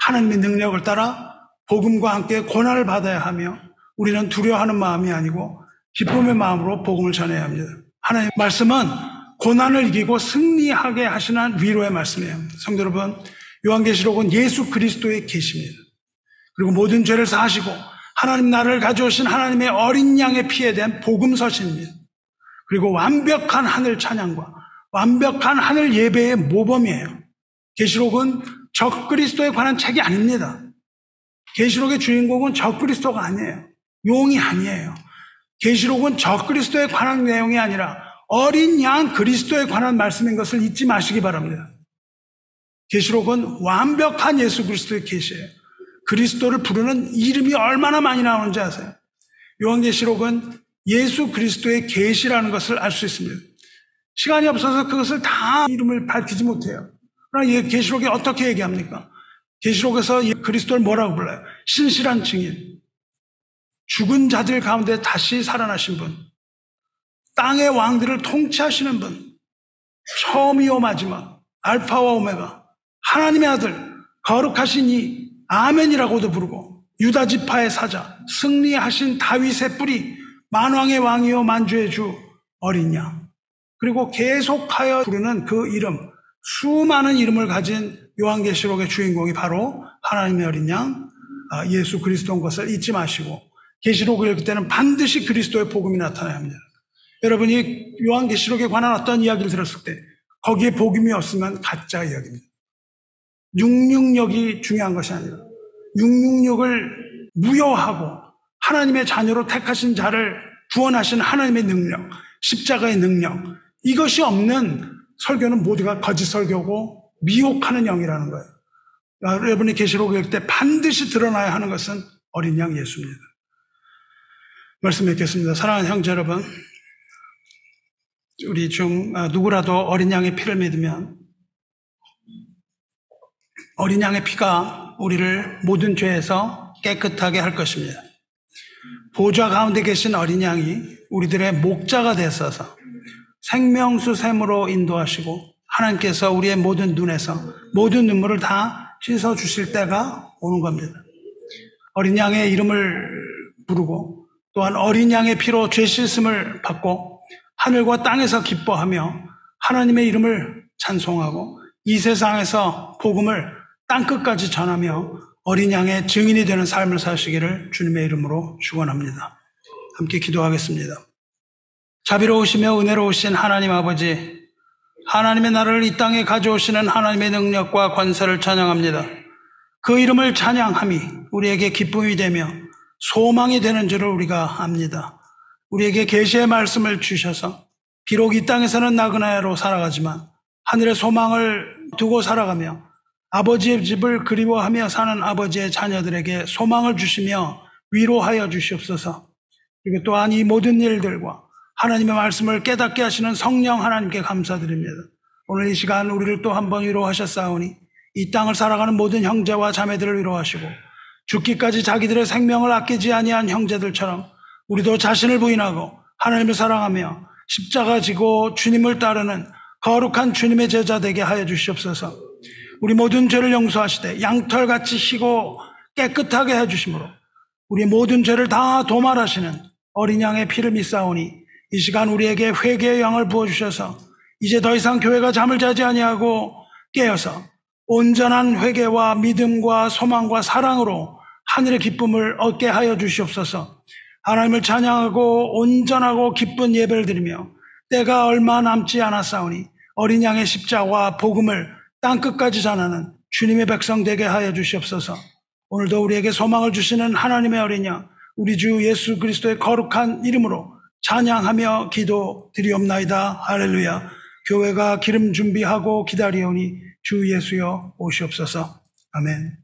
하나님의 능력을 따라 복음과 함께 고난을 받아야 하며 우리는 두려워하는 마음이 아니고 기쁨의 마음으로 복음을 전해야 합니다. 하나님의 말씀은 고난을 이기고 승리하게 하시는 위로의 말씀이에요. 성도 여러분, 요한계시록은 예수 그리스도의 계시입니다. 그리고 모든 죄를 사하시고 하나님 나라를 가져오신 하나님의 어린 양의 피에 대한 복음 서신입니다. 그리고 완벽한 하늘 찬양과 완벽한 하늘 예배의 모범이에요. 계시록은 적그리스도에 관한 책이 아닙니다. 계시록의 주인공은 적그리스도가 아니에요. 용이 아니에요. 계시록은 적그리스도에 관한 내용이 아니라 어린 양 그리스도에 관한 말씀인 것을 잊지 마시기 바랍니다. 계시록은 완벽한 예수 그리스도의 계시예요. 그리스도를 부르는 이름이 얼마나 많이 나오는지 아세요? 요한계시록은 예수 그리스도의 계시라는 것을 알 수 있습니다. 시간이 없어서 그것을 다 이름을 밝히지 못해요. 그러나 계시록이 어떻게 얘기합니까? 계시록에서 그리스도를 뭐라고 불러요? 신실한 증인, 죽은 자들 가운데 다시 살아나신 분, 땅의 왕들을 통치하시는 분, 처음이요 마지막, 알파와 오메가, 하나님의 아들, 거룩하신 이, 아멘이라고도 부르고 유다 지파의 사자, 승리하신 다윗의 뿌리, 만왕의 왕이요 만주의 주, 어린 양. 그리고 계속하여 부르는 그 이름, 수많은 이름을 가진 요한계시록의 주인공이 바로 하나님의 어린 양 예수 그리스도인 것을 잊지 마시고, 계시록을 읽을 때는 반드시 그리스도의 복음이 나타나야 합니다. 여러분이 요한계시록에 관한 어떤 이야기를 들었을 때 거기에 복음이 없으면 가짜 이야기입니다. 666이 중요한 것이 아니라 666을 무효하고 하나님의 자녀로 택하신 자를 구원하신 하나님의 능력, 십자가의 능력, 이것이 없는 설교는 모두가 거짓 설교고 미혹하는 영이라는 거예요. 여러분이 계시록을 읽을 때 반드시 드러나야 하는 것은 어린 양 예수입니다. 말씀 뵙겠습니다. 사랑하는 형제 여러분, 우리 중 누구라도 어린 양의 피를 믿으면 어린 양의 피가 우리를 모든 죄에서 깨끗하게 할 것입니다. 보좌 가운데 계신 어린 양이 우리들의 목자가 되어서 생명수 샘으로 인도하시고 하나님께서 우리의 모든 눈에서 모든 눈물을 다 씻어주실 때가 오는 겁니다. 어린 양의 이름을 부르고 또한 어린 양의 피로 죄 씻음을 받고 하늘과 땅에서 기뻐하며 하나님의 이름을 찬송하고 이 세상에서 복음을 땅끝까지 전하며 어린 양의 증인이 되는 삶을 사시기를 주님의 이름으로 축원합니다. 함께 기도하겠습니다. 자비로우시며 은혜로우신 하나님 아버지, 하나님의 나라를 이 땅에 가져오시는 하나님의 능력과 권세를 찬양합니다. 그 이름을 찬양함이 우리에게 기쁨이 되며 소망이 되는 줄을 우리가 압니다. 우리에게 계시의 말씀을 주셔서 비록 이 땅에서는 나그네로 살아가지만 하늘의 소망을 두고 살아가며 아버지의 집을 그리워하며 사는 아버지의 자녀들에게 소망을 주시며 위로하여 주시옵소서. 그리고 또한 이 모든 일들과 하나님의 말씀을 깨닫게 하시는 성령 하나님께 감사드립니다. 오늘 이 시간 우리를 또 한 번 위로하셨사오니 이 땅을 살아가는 모든 형제와 자매들을 위로하시고 죽기까지 자기들의 생명을 아끼지 아니한 형제들처럼 우리도 자신을 부인하고 하나님을 사랑하며 십자가 지고 주님을 따르는 거룩한 주님의 제자 되게 하여 주시옵소서. 우리 모든 죄를 용서하시되 양털같이 희고 깨끗하게 해주심으로 우리 모든 죄를 다 도말하시는 어린 양의 피를 믿사오니 이 시간 우리에게 회개의 양을 부어주셔서 이제 더 이상 교회가 잠을 자지 아니하고 깨어서 온전한 회개와 믿음과 소망과 사랑으로 하늘의 기쁨을 얻게 하여 주시옵소서. 하나님을 찬양하고 온전하고 기쁜 예배를 드리며 때가 얼마 남지 않았사오니 어린 양의 십자와 복음을 땅끝까지 전하는 주님의 백성 되게 하여 주시옵소서. 오늘도 우리에게 소망을 주시는 하나님의 어린 양 우리 주 예수 그리스도의 거룩한 이름으로 찬양하며 기도 드리옵나이다. 할렐루야. 교회가 기름 준비하고 기다리오니 주 예수여 오시옵소서. 아멘.